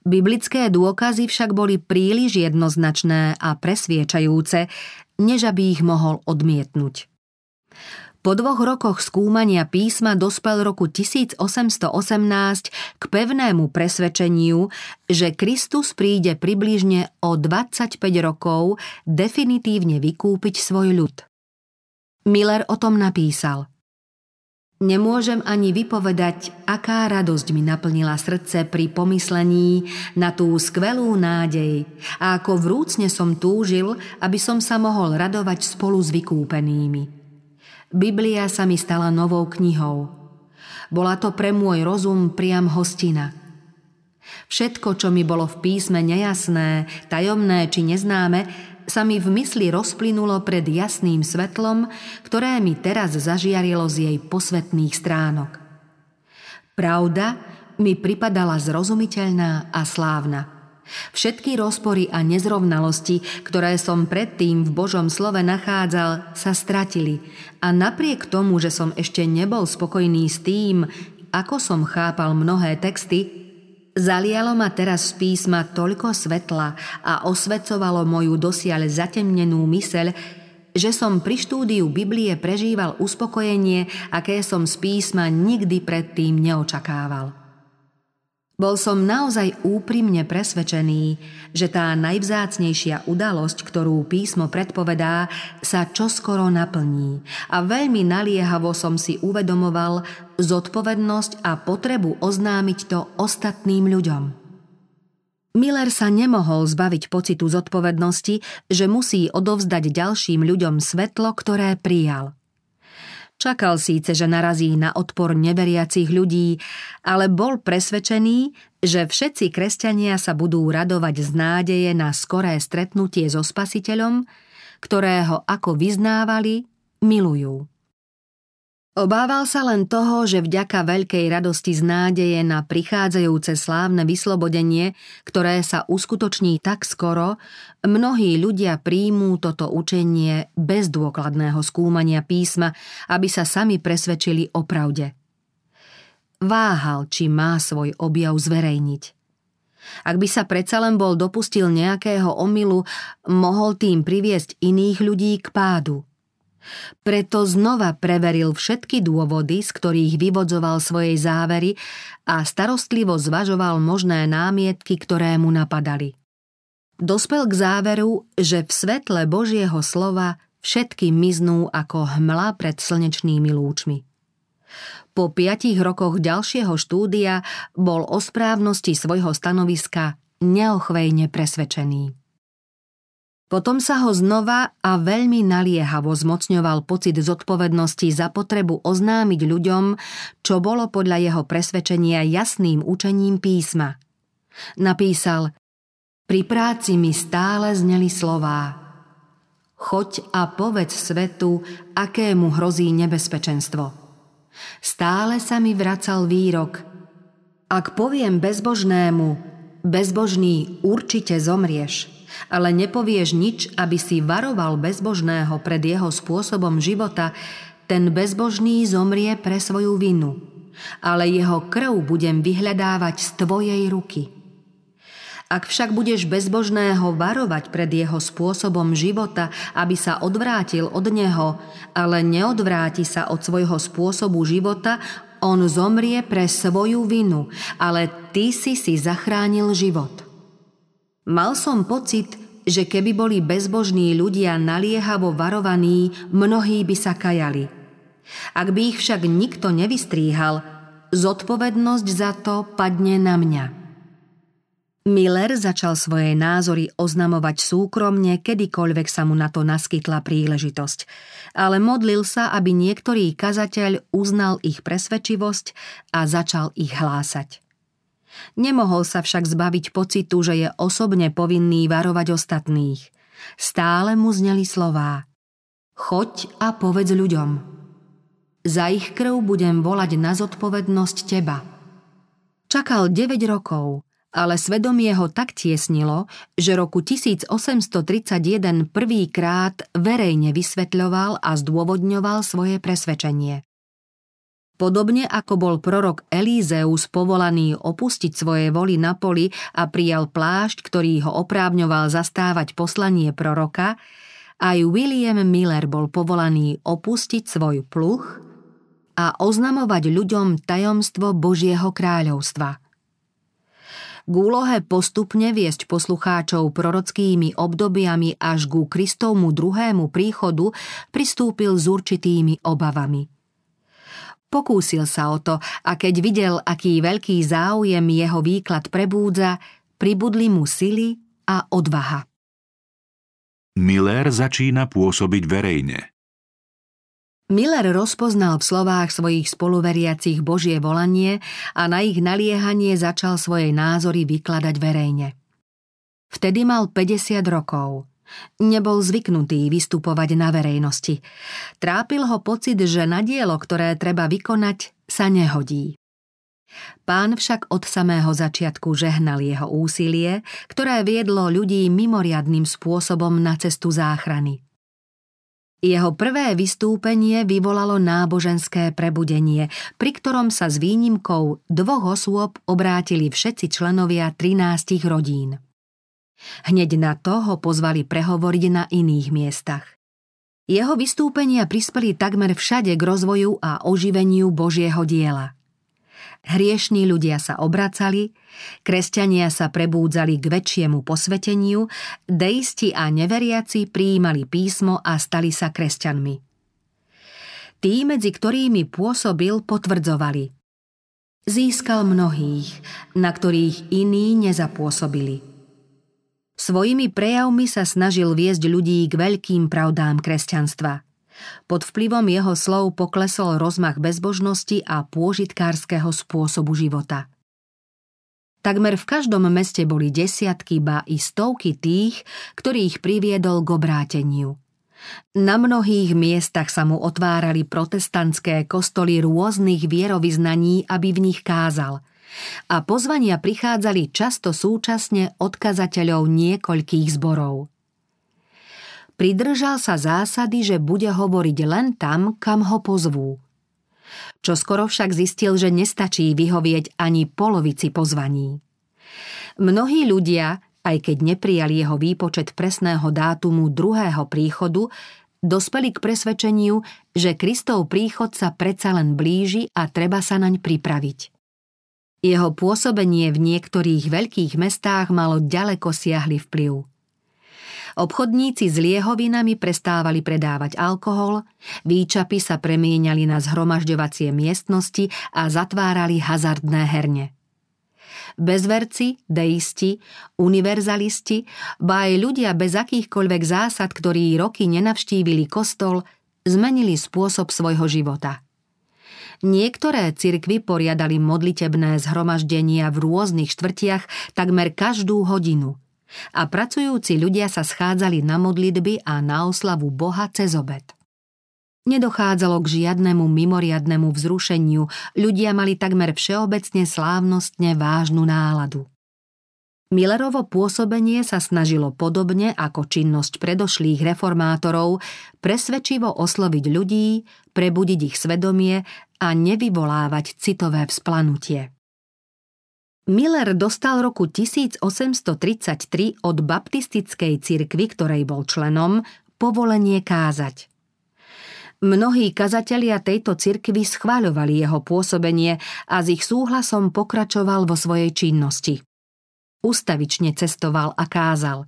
Biblické dôkazy však boli príliš jednoznačné a presviečajúce, než aby ich mohol odmietnuť. Po dvoch rokoch skúmania písma dospel roku tisícosemstoosemnásť k pevnému presvedčeniu, že Kristus príde približne o dvadsaťpäť rokov definitívne vykúpiť svoj ľud. Miller o tom napísal: Nemôžem ani vypovedať, aká radosť mi naplnila srdce pri pomyslení na tú skvelú nádej a ako vrúcne som túžil, aby som sa mohol radovať spolu s vykúpenými. Biblia sa mi stala novou knihou. Bola to pre môj rozum priam hostina. Všetko, čo mi bolo v písme nejasné, tajomné či neznáme, sa mi v mysli rozplynulo pred jasným svetlom, ktoré mi teraz zažiarilo z jej posvetných stránok. Pravda mi pripadala zrozumiteľná a slávna. Všetky rozpory a nezrovnalosti, ktoré som predtým v Božom slove nachádzal, sa stratili a napriek tomu, že som ešte nebol spokojný s tým, ako som chápal mnohé texty, zalialo ma teraz z písma toľko svetla a osvecovalo moju dosiaľ zatemnenú myseľ, že som pri štúdiu Biblie prežíval uspokojenie, aké som z písma nikdy predtým neočakával. Bol som naozaj úprimne presvedčený, že tá najvzácnejšia udalosť, ktorú písmo predpovedá, sa čoskoro naplní a veľmi naliehavo som si uvedomoval zodpovednosť a potrebu oznámiť to ostatným ľuďom. Miller sa nemohol zbaviť pocitu zodpovednosti, že musí odovzdať ďalším ľuďom svetlo, ktoré prijal. Čakal síce, že narazí na odpor neveriacich ľudí, ale bol presvedčený, že všetci kresťania sa budú radovať z nádeje na skoré stretnutie so Spasiteľom, ktorého, ako vyznávali, milujú. Obával sa len toho, že vďaka veľkej radosti z nádeje na prichádzajúce slávne vyslobodenie, ktoré sa uskutoční tak skoro, mnohí ľudia príjmú toto učenie bez dôkladného skúmania písma, aby sa sami presvedčili o pravde. Váhal, či má svoj objav zverejniť. Ak by sa predsa len bol dopustil nejakého omylu, mohol tým priviesť iných ľudí k pádu. Preto znova preveril všetky dôvody, z ktorých vyvodzoval svoje závery a starostlivo zvažoval možné námietky, ktoré mu napadali. Dospel k záveru, že v svetle Božieho slova všetky miznú ako hmla pred slnečnými lúčmi. Po piatich rokoch ďalšieho štúdia bol o správnosti svojho stanoviska neochvejne presvedčený. Potom sa ho znova a veľmi naliehavo zmocňoval pocit zodpovednosti za potrebu oznámiť ľuďom, čo bolo podľa jeho presvedčenia jasným učením písma. Napísal: Pri práci mi stále zneli slová: Choď a povedz svetu, akému hrozí nebezpečenstvo. Stále sa mi vracal výrok: Ak poviem bezbožnému, bezbožný, určite zomrieš, ale nepovieš nič, aby si varoval bezbožného pred jeho spôsobom života, ten bezbožný zomrie pre svoju vinu, ale jeho krv budem vyhľadávať z tvojej ruky. Ak však budeš bezbožného varovať pred jeho spôsobom života, aby sa odvrátil od neho, ale neodvráti sa od svojho spôsobu života, on zomrie pre svoju vinu, ale ty si si zachránil život. Mal som pocit, že keby boli bezbožní ľudia naliehavo varovaní, mnohí by sa kajali. Ak by ich však nikto nevystríhal, zodpovednosť za to padne na mňa. Miller začal svoje názory oznamovať súkromne, kedykoľvek sa mu na to naskytla príležitosť, ale modlil sa, aby niektorý kazateľ uznal ich presvedčivosť a začal ich hlásať. Nemohol sa však zbaviť pocitu, že je osobne povinný varovať ostatných. Stále mu zneli slová: Choď a povedz ľuďom. Za ich krv budem volať na zodpovednosť teba. Čakal deväť rokov, ale svedomie ho tak tiesnilo, že roku tisíc osemsto tridsaťjeden prvýkrát verejne vysvetľoval a zdôvodňoval svoje presvedčenie. Podobne ako bol prorok Elízeus povolaný opustiť svoje voli na poli a prijal plášť, ktorý ho oprávňoval zastávať poslanie proroka, aj William Miller bol povolaný opustiť svoj pluh a oznamovať ľuďom tajomstvo Božieho kráľovstva. K úlohe postupne viesť poslucháčov prorockými obdobiami až ku Kristovmu druhému príchodu pristúpil s určitými obavami. Pokúsil sa o to a keď videl, aký veľký záujem jeho výklad prebúdza, pribudli mu sily a odvaha. Miller začína pôsobiť verejne. Miller rozpoznal v slovách svojich spoluveriacich Božie volanie a na ich naliehanie začal svoje názory vykladať verejne. Vtedy mal päťdesiat rokov. Nebol zvyknutý vystupovať na verejnosti. Trápil ho pocit, že na dielo, ktoré treba vykonať, sa nehodí. Pán však od samého začiatku žehnal jeho úsilie, ktoré viedlo ľudí mimoriadnym spôsobom na cestu záchrany. Jeho prvé vystúpenie vyvolalo náboženské prebudenie, pri ktorom sa s výnimkou dvoch osôb obrátili všetci členovia trinástich rodín. Hneď na to ho pozvali prehovoriť na iných miestach. Jeho vystúpenia prispeli takmer všade k rozvoju a oživeniu Božieho diela. hriešní ľudia sa obracali, kresťania sa prebúdzali k väčšiemu posveteniu, deisti a neveriaci prijímali písmo a stali sa kresťanmi. Tí, medzi ktorými pôsobil, potvrdzovali: získal mnohých, na ktorých iní nezapôsobili. Svojimi prejavmi sa snažil viesť ľudí k veľkým pravdám kresťanstva. Pod vplyvom jeho slov poklesol rozmach bezbožnosti a pôžitkárskeho spôsobu života. Takmer v každom meste boli desiatky, ba i stovky tých, ktorých priviedol k obráteniu. Na mnohých miestach sa mu otvárali protestantské kostoly rôznych vierovyznaní, aby v nich kázal. A pozvania prichádzali často súčasne od kazateľov niekoľkých zborov. Pridržal sa zásady, že bude hovoriť len tam, kam ho pozvú. Čoskoro však zistil, že nestačí vyhovieť ani polovici pozvaní. Mnohí ľudia, aj keď neprijali jeho výpočet presného dátumu druhého príchodu, dospeli k presvedčeniu, že Kristov príchod sa predsa len blíži a treba sa naň pripraviť. Jeho pôsobenie v niektorých veľkých mestách malo ďaleko siahly vplyv. Obchodníci s liehovinami prestávali predávať alkohol, výčapy sa premieniali na zhromažďovacie miestnosti a zatvárali hazardné herne. Bezverci, deisti, univerzalisti, ba aj ľudia bez akýchkoľvek zásad, ktorí roky nenavštívili kostol, zmenili spôsob svojho života. Niektoré cirkvy poriadali modlitebné zhromaždenia v rôznych štvrtiach takmer každú hodinu a pracujúci ľudia sa schádzali na modlitby a na oslavu Boha cez obed. Nedochádzalo k žiadnemu mimoriadnemu vzrušeniu, ľudia mali takmer všeobecne slávnostne vážnu náladu. Millerovo pôsobenie sa snažilo podobne ako činnosť predošlých reformátorov presvedčivo osloviť ľudí, prebudiť ich svedomie a nevyvolávať citové vzplanutie. Miller dostal roku tisíc osemsto tridsaťtri od baptistickej cirkvi, ktorej bol členom, povolenie kázať. Mnohí kazatelia tejto cirkvi schváľovali jeho pôsobenie a s ich súhlasom pokračoval vo svojej činnosti. Ustavične cestoval a kázal.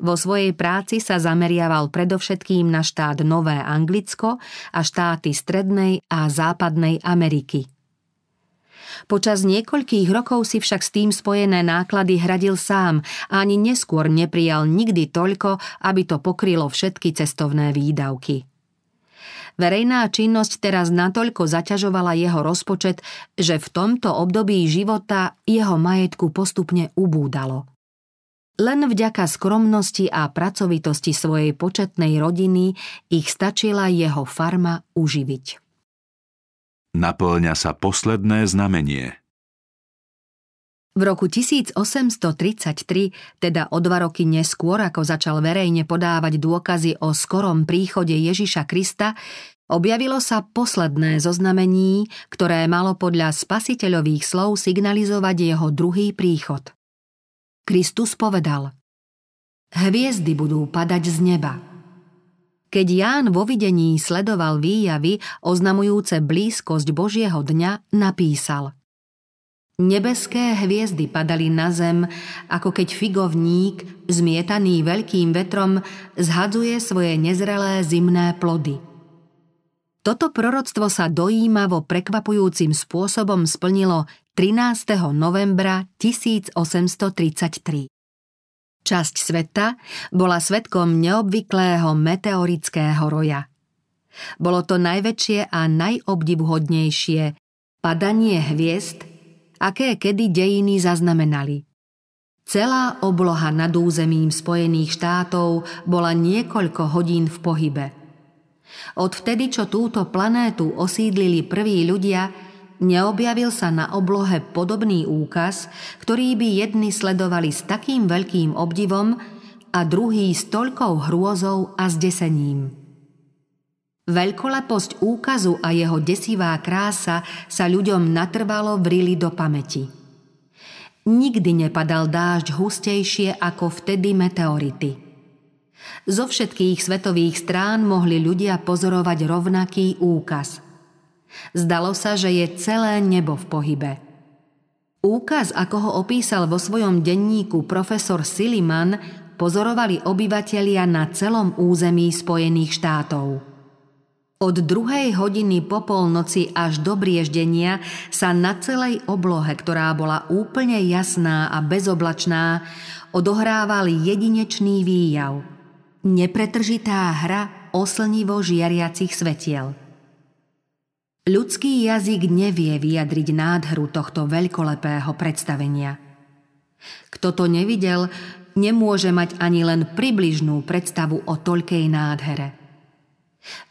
Vo svojej práci sa zameriaval predovšetkým na štát Nové Anglicko a štáty Strednej a Západnej Ameriky. Počas niekoľkých rokov si však s tým spojené náklady hradil sám a ani neskôr neprijal nikdy toľko, aby to pokrylo všetky cestovné výdavky. Verejná činnosť teraz natoľko zaťažovala jeho rozpočet, že v tomto období života jeho majetku postupne ubúdalo. Len vďaka skromnosti a pracovitosti svojej početnej rodiny ich stačila jeho farma uživiť. Napĺňa sa posledné znamenie. V roku tisíc osemsto tridsaťtri, teda o dva roky neskôr, ako začal verejne podávať dôkazy o skorom príchode Ježiša Krista, objavilo sa posledné zoznamení, ktoré malo podľa spasiteľových slov signalizovať jeho druhý príchod. Kristus povedal: hviezdy budú padať z neba. Keď Ján vo videní sledoval výjavy oznamujúce blízkosť Božieho dňa, napísal: nebeské hviezdy padali na zem, ako keď figovník, zmietaný veľkým vetrom, zhadzuje svoje nezrelé zimné plody. Toto proroctvo sa dojímavo prekvapujúcim spôsobom splnilo trinásteho novembra tisíc osemsto tridsaťtri. Časť sveta bola svedkom neobvyklého meteorického roja. Bolo to najväčšie a najobdivuhodnejšie padanie hviezd, aké kedy dejiny zaznamenali. Celá obloha nad územím Spojených štátov bola niekoľko hodín v pohybe. Odvtedy, čo túto planétu osídlili prví ľudia, neobjavil sa na oblohe podobný úkaz, ktorý by jedni sledovali s takým veľkým obdivom a druhý s toľkou hrôzou a zdesením. Veľkoleposť úkazu a jeho desivá krása sa ľuďom natrvalo vrili do pamäti. Nikdy nepadal dážď hustejšie ako vtedy meteority. Zo všetkých svetových strán mohli ľudia pozorovať rovnaký úkaz. Zdalo sa, že je celé nebo v pohybe. Úkaz, ako ho opísal vo svojom denníku profesor Silliman, pozorovali obyvatelia na celom území Spojených štátov. Od druhej hodiny po polnoci až do brieždenia sa na celej oblohe, ktorá bola úplne jasná a bezoblačná, odohrával jedinečný výjav. Nepretržitá hra oslnivo žiariacich svetiel. Ľudský jazyk nevie vyjadriť nádheru tohto veľkolepého predstavenia. Kto to nevidel, nemôže mať ani len približnú predstavu o toľkej nádhere.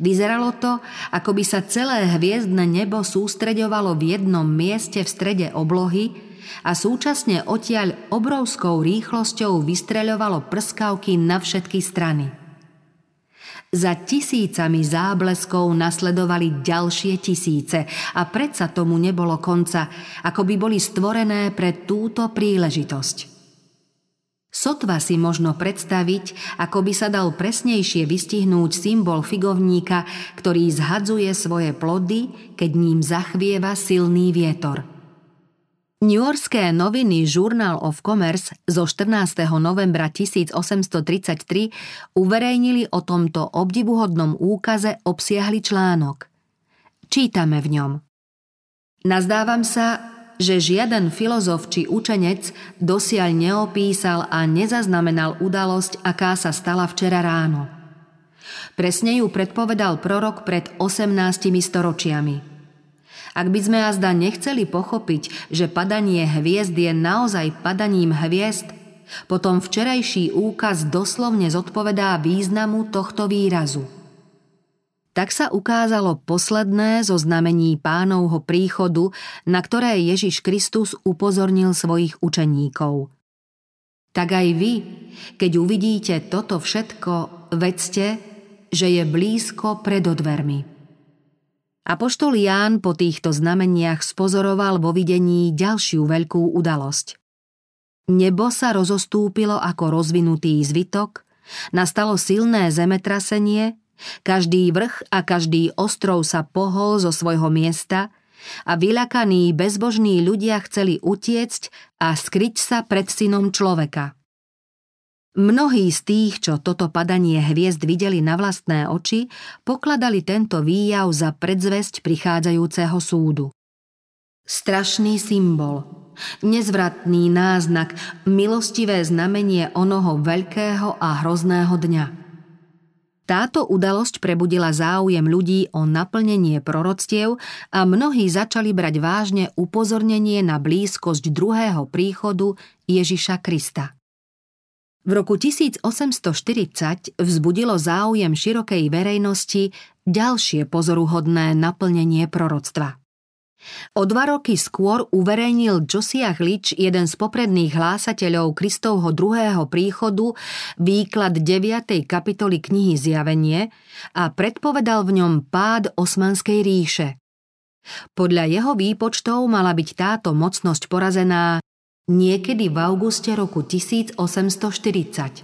Vyzeralo to, ako by sa celé hviezdne nebo sústreďovalo v jednom mieste v strede oblohy a súčasne odtiaľ obrovskou rýchlosťou vystreľovalo prskavky na všetky strany. Za tisícami zábleskov nasledovali ďalšie tisíce a predsa tomu nebolo konca, ako by boli stvorené pre túto príležitosť. Sotva si možno predstaviť, ako by sa dal presnejšie vystihnúť symbol figovníka, ktorý zhadzuje svoje plody, keď ním zachvieva silný vietor. Newyorské noviny Journal of Commerce zo štrnásteho novembra tisícosemstotridsaťtri uverejnili o tomto obdivuhodnom úkaze obsiahly článok. Čítame v ňom. Nazdávam sa, že žiaden filozof či učenec dosiaľ neopísal a nezaznamenal udalosť, aká sa stala včera ráno. Presne ju predpovedal prorok pred osemnástimi storočiami. Ak by sme azda nechceli pochopiť, že padanie hviezd je naozaj padaním hviezd, potom včerajší úkaz doslovne zodpovedá významu tohto výrazu. Tak sa ukázalo posledné zo znamení Pánovho príchodu, na ktoré Ježiš Kristus upozornil svojich učeníkov. Tak aj vy, keď uvidíte toto všetko, vedzte, že je blízko pred dverami. Apoštol Ján po týchto znameniach spozoroval vo videní ďalšiu veľkú udalosť. Nebo sa rozostúpilo ako rozvinutý zvitok, nastalo silné zemetrasenie, každý vrch a každý ostrov sa pohol zo svojho miesta a vyľakaní bezbožní ľudia chceli utiecť a skryť sa pred synom človeka. Mnohí z tých, čo toto padanie hviezd videli na vlastné oči, pokladali tento výjav za predzvesť prichádzajúceho súdu. Strašný symbol, nezvratný náznak, milostivé znamenie onoho veľkého a hrozného dňa. Táto udalosť prebudila záujem ľudí o naplnenie proroctiev a mnohí začali brať vážne upozornenie na blízkosť druhého príchodu Ježiša Krista. V roku tisícosemstoštyridsať vzbudilo záujem širokej verejnosti ďalšie pozoruhodné naplnenie proroctva. O dva roky skôr uverejnil Josiah Litch, jeden z popredných hlásateľov Kristovho druhého príchodu, výklad deviatej kapitoly knihy Zjavenie a predpovedal v ňom pád Osmanskej ríše. Podľa jeho výpočtov mala byť táto mocnosť porazená niekedy v auguste roku tisícosemstoštyridsať.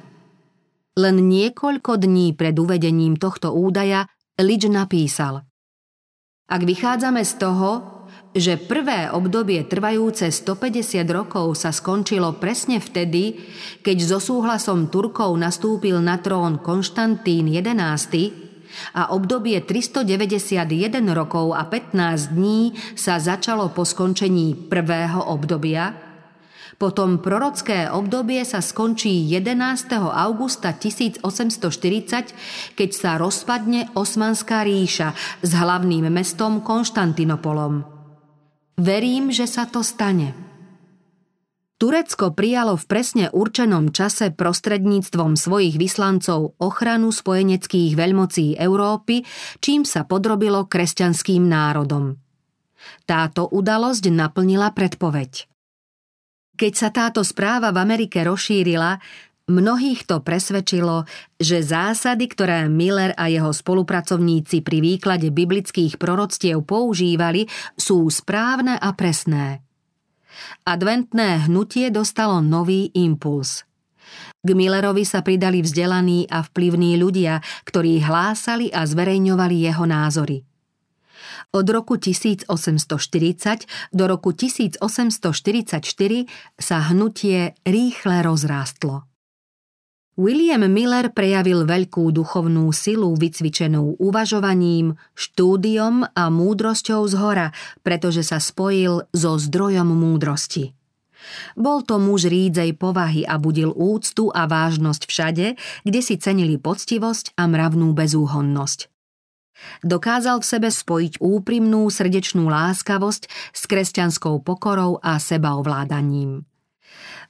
Len niekoľko dní pred uvedením tohto údaja Litch napísal: Ak vychádzame z toho, že prvé obdobie trvajúce stopäťdesiat rokov sa skončilo presne vtedy, keď so súhlasom Turkov nastúpil na trón Konštantín jedenásty a obdobie tristodeväťdesiatjeden rokov a pätnásť dní sa začalo po skončení prvého obdobia, potom prorocké obdobie sa skončí jedenásteho augusta tisícosemstoštyridsať, keď sa rozpadne Osmanská ríša s hlavným mestom Konštantinopolom. Verím, že sa to stane. Turecko prijalo v presne určenom čase prostredníctvom svojich vyslancov ochranu spojeneckých veľmocí Európy, čím sa podrobilo kresťanským národom. Táto udalosť naplnila predpoveď. Keď sa táto správa v Amerike rozšírila, mnohých to presvedčilo, že zásady, ktoré Miller a jeho spolupracovníci pri výklade biblických proroctiev používali, sú správne a presné. Adventné hnutie dostalo nový impuls. K Millerovi sa pridali vzdelaní a vplyvní ľudia, ktorí hlásali a zverejňovali jeho názory. Od roku tisíc osemsto štyridsať do roku tisíc osemsto štyridsaťštyri sa hnutie rýchle rozrástlo. William Miller prejavil veľkú duchovnú silu vycvičenú uvažovaním, štúdiom a múdrosťou zhora, pretože sa spojil so zdrojom múdrosti. Bol to muž rídzej povahy a budil úctu a vážnosť všade, kde si cenili poctivosť a mravnú bezúhonnosť. Dokázal v sebe spojiť úprimnú srdečnú láskavosť s kresťanskou pokorou a sebaovládaním.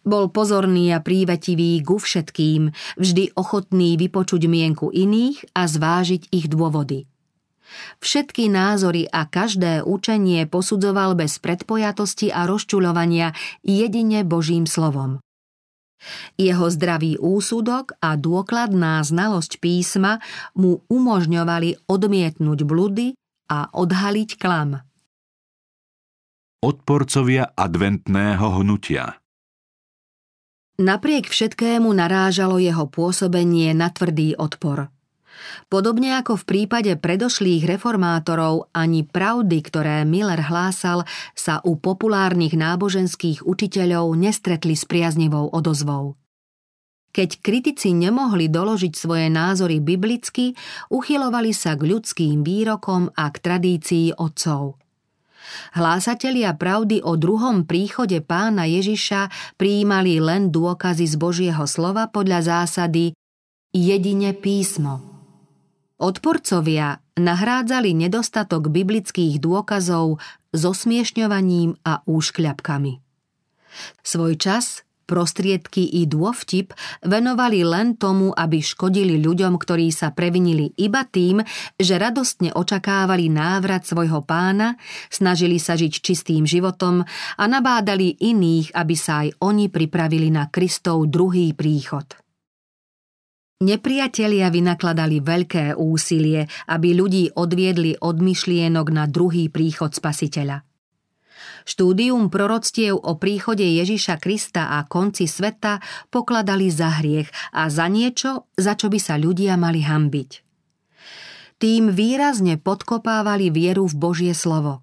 Bol pozorný a prívetivý ku všetkým, vždy ochotný vypočuť mienku iných a zvážiť ich dôvody. Všetky názory a každé učenie posudzoval bez predpojatosti a rozčuľovania jedine Božím slovom. Jeho zdravý úsudok a dôkladná znalosť písma mu umožňovali odmietnuť bludy a odhaliť klam. Odporcovia adventného hnutia. Napriek všetkému narážalo jeho pôsobenie na tvrdý odpor. Podobne ako v prípade predošlých reformátorov, ani pravdy, ktoré Miller hlásal, sa u populárnych náboženských učiteľov nestretli s priaznivou odozvou. Keď kritici nemohli doložiť svoje názory biblicky, uchylovali sa k ľudským výrokom a k tradícii otcov. Hlásatelia pravdy o druhom príchode Pána Ježiša prijímali len dôkazy z Božieho slova podľa zásady jedine písmo. Odporcovia nahrádzali nedostatok biblických dôkazov s osmiešňovaním a úškľapkami. Svoj čas, prostriedky i dôvtip venovali len tomu, aby škodili ľuďom, ktorí sa previnili iba tým, že radostne očakávali návrat svojho pána, snažili sa žiť čistým životom a nabádali iných, aby sa aj oni pripravili na Kristov druhý príchod. Nepriatelia vynakladali veľké úsilie, aby ľudí odviedli od myšlienok na druhý príchod Spasiteľa. Štúdium proroctiev o príchode Ježiša Krista a konci sveta pokladali za hriech a za niečo, za čo by sa ľudia mali hanbiť. Tým výrazne podkopávali vieru v Božie slovo.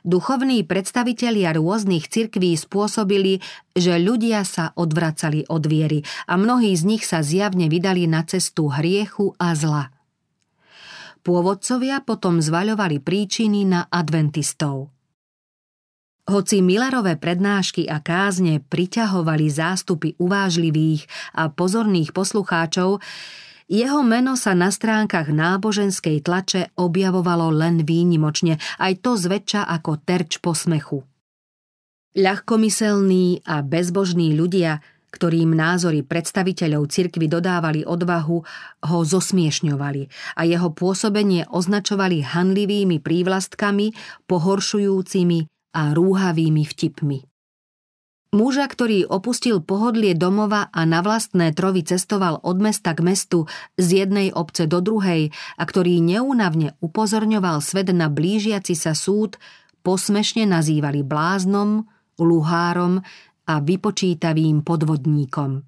Duchovní predstavitelia rôznych cirkví spôsobili, že ľudia sa odvracali od viery a mnohí z nich sa zjavne vydali na cestu hriechu a zla. Pôvodcovia potom zvaľovali príčiny na adventistov. Hoci Millerove prednášky a kázne priťahovali zástupy uvážlivých a pozorných poslucháčov, jeho meno sa na stránkach náboženskej tlače objavovalo len výnimočne, aj to zväčša ako terč posmechu. Ľahkomyselní a bezbožní ľudia, ktorým názory predstaviteľov cirkvi dodávali odvahu, ho zosmiešňovali a jeho pôsobenie označovali hanlivými prívlastkami, pohoršujúcimi a rúhavými vtipmi. Muža, ktorý opustil pohodlie domova a na vlastné trovy cestoval od mesta k mestu, z jednej obce do druhej a ktorý neúnavne upozorňoval svet na blížiaci sa súd, posmešne nazývali bláznom, luhárom a vypočítavým podvodníkom.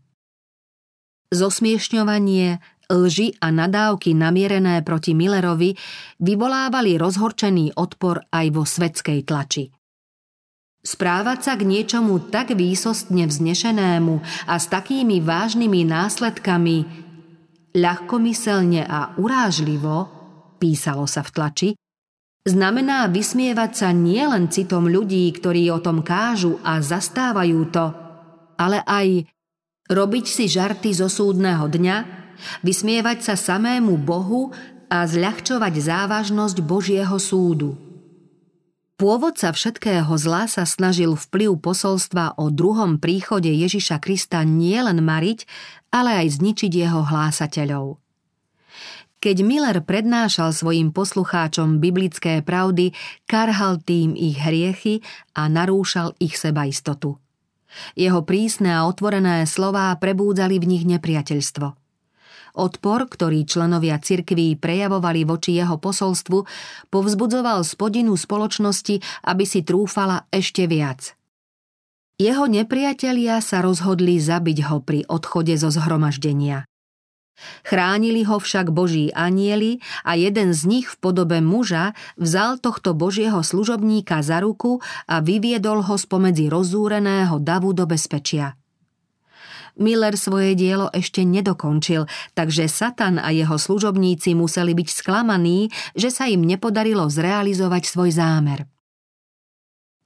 Zosmiešňovanie, lži a nadávky namierené proti Millerovi vyvolávali rozhorčený odpor aj vo svetskej tlači. Správať sa k niečomu tak výsostne vznešenému a s takými vážnymi následkami ľahkomyselne a urážlivo, písalo sa v tlači, znamená vysmievať sa nielen citom ľudí, ktorí o tom kážu a zastávajú to, ale aj robiť si žarty zo súdneho dňa, vysmievať sa samému Bohu a zľahčovať závažnosť Božieho súdu. Pôvodca všetkého zla sa snažil vplyv posolstva o druhom príchode Ježiša Krista nielen mariť, ale aj zničiť jeho hlásateľov. Keď Miller prednášal svojim poslucháčom biblické pravdy, karhal tým ich hriechy a narúšal ich sebaistotu. Jeho prísne a otvorené slová prebúdzali v nich nepriateľstvo. Odpor, ktorý členovia cirkví prejavovali voči jeho posolstvu, povzbudzoval spodinu spoločnosti, aby si trúfala ešte viac. Jeho nepriatelia sa rozhodli zabiť ho pri odchode zo zhromaždenia. Chránili ho však Boží anjeli a jeden z nich v podobe muža vzal tohto Božieho služobníka za ruku a vyviedol ho spomedzi rozúreného davu do bezpečia. Miller svoje dielo ešte nedokončil, takže Satan a jeho služobníci museli byť sklamaní, že sa im nepodarilo zrealizovať svoj zámer.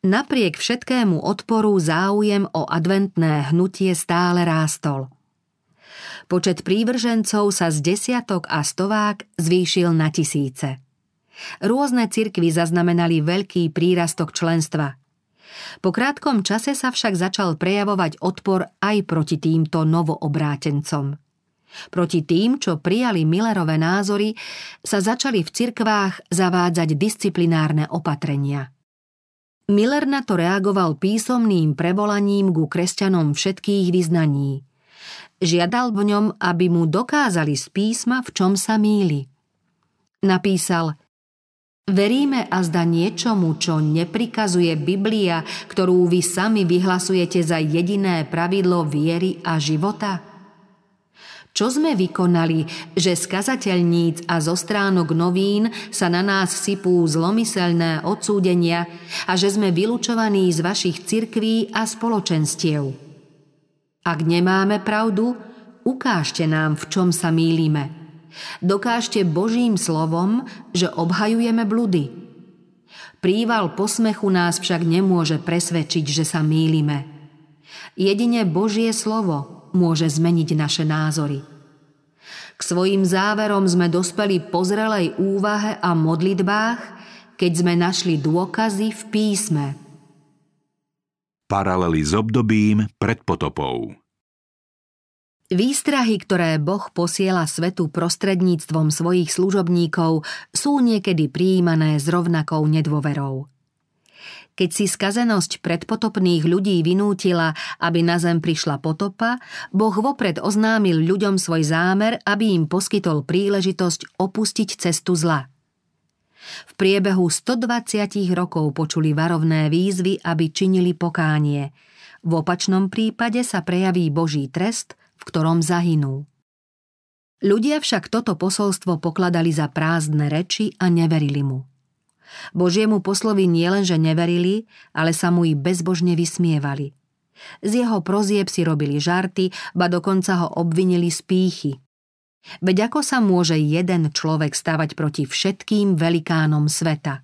Napriek všetkému odporu záujem o adventné hnutie stále rástol. Počet prívržencov sa z desiatok a stovák zvýšil na tisíce. Rôzne cirkvy zaznamenali veľký prírastok členstva. Po krátkom čase sa však začal prejavovať odpor aj proti týmto novoobrátencom. Proti tým, čo prijali Millerove názory, sa začali v cirkvách zavádzať disciplinárne opatrenia. Miller na to reagoval písomným prevolaním ku kresťanom všetkých vyznaní. Žiadal v ňom, aby mu dokázali z písma, v čom sa mýli. Napísal: Veríme azda niečomu, čo neprikazuje Biblia, ktorú vy sami vyhlasujete za jediné pravidlo viery a života? Čo sme vykonali, že z kazateľníc a zo stránok novín sa na nás sypú zlomyselné odsúdenia a že sme vylúčovaní z vašich cirkví a spoločenstiev? Ak nemáme pravdu, ukážte nám, v čom sa mýlime. Dokážte Božím slovom, že obhajujeme bludy. Príval posmechu nás však nemôže presvedčiť, že sa mýlime. Jedine Božie slovo môže zmeniť naše názory. K svojim záverom sme dospeli po zrelej úvahe a modlitbách, keď sme našli dôkazy v písme. Paralely s obdobím pred potopou. Výstrahy, ktoré Boh posiela svetu prostredníctvom svojich služobníkov, sú niekedy prijímané s rovnakou nedôverou. Keď si skazenosť predpotopných ľudí vynútila, aby na zem prišla potopa, Boh vopred oznámil ľuďom svoj zámer, aby im poskytol príležitosť opustiť cestu zla. V priebehu stodvadsať rokov počuli varovné výzvy, aby činili pokánie. V opačnom prípade sa prejaví Boží trest, v ktorom zahynú. Ľudia však toto posolstvo pokladali za prázdne reči a neverili mu. Božiemu poslovi nielenže neverili, ale sa mu i bezbožne vysmievali. Z jeho prozieb si robili žarty, ba dokonca ho obvinili z pýchy. Veď ako sa môže jeden človek stavať proti všetkým velikánom sveta?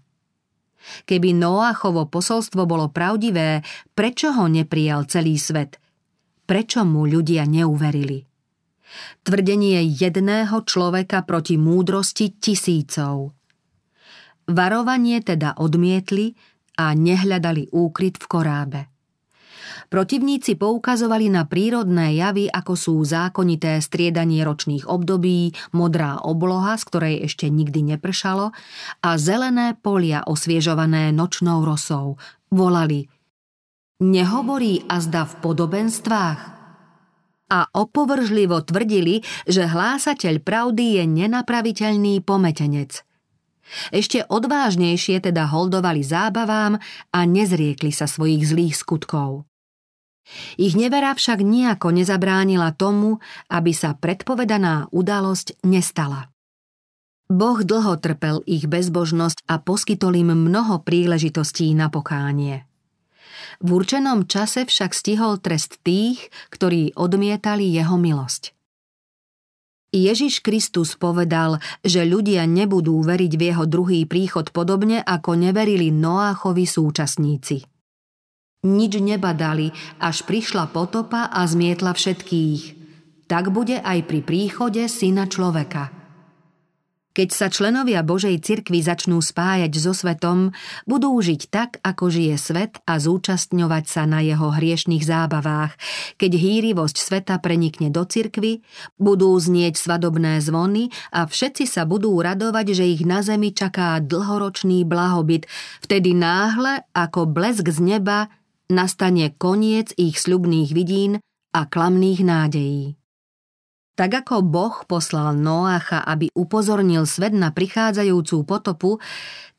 Keby Noáchovo posolstvo bolo pravdivé, prečo ho neprijal celý svet? Prečo mu ľudia neuverili? Tvrdenie jedného človeka proti múdrosti tisícov. Varovanie teda odmietli a nehľadali úkryt v korábe. Protivníci poukazovali na prírodné javy, ako sú zákonité striedanie ročných období, modrá obloha, z ktorej ešte nikdy nepršalo, a zelené polia osviežované nočnou rosou. Volali: Nehovorí azda v podobenstvách? A opovržlivo tvrdili, že hlásateľ pravdy je nenapraviteľný pometenec. Ešte odvážnejšie teda holdovali zábavám a nezriekli sa svojich zlých skutkov. Ich nevera však nijako nezabránila tomu, aby sa predpovedaná udalosť nestala. Boh dlho trpel ich bezbožnosť a poskytol im mnoho príležitostí na pokánie. V určenom čase však stihol trest tých, ktorí odmietali jeho milosť. Ježiš Kristus povedal, že ľudia nebudú veriť v jeho druhý príchod podobne, ako neverili Noáchovi súčasníci. Nič nebadali, až prišla potopa a zmietla všetkých. Tak bude aj pri príchode Syna človeka. Keď sa členovia Božej cirkvi začnú spájať so svetom, budú žiť tak, ako žije svet, a zúčastňovať sa na jeho hriešnych zábavách. Keď hýrivosť sveta prenikne do cirkvi, budú znieť svadobné zvony a všetci sa budú radovať, že ich na zemi čaká dlhoročný blahobyt. Vtedy náhle, ako blesk z neba, nastane koniec ich sľubných vidín a klamných nádejí. Tak ako Boh poslal Noácha, aby upozornil svet na prichádzajúcu potopu,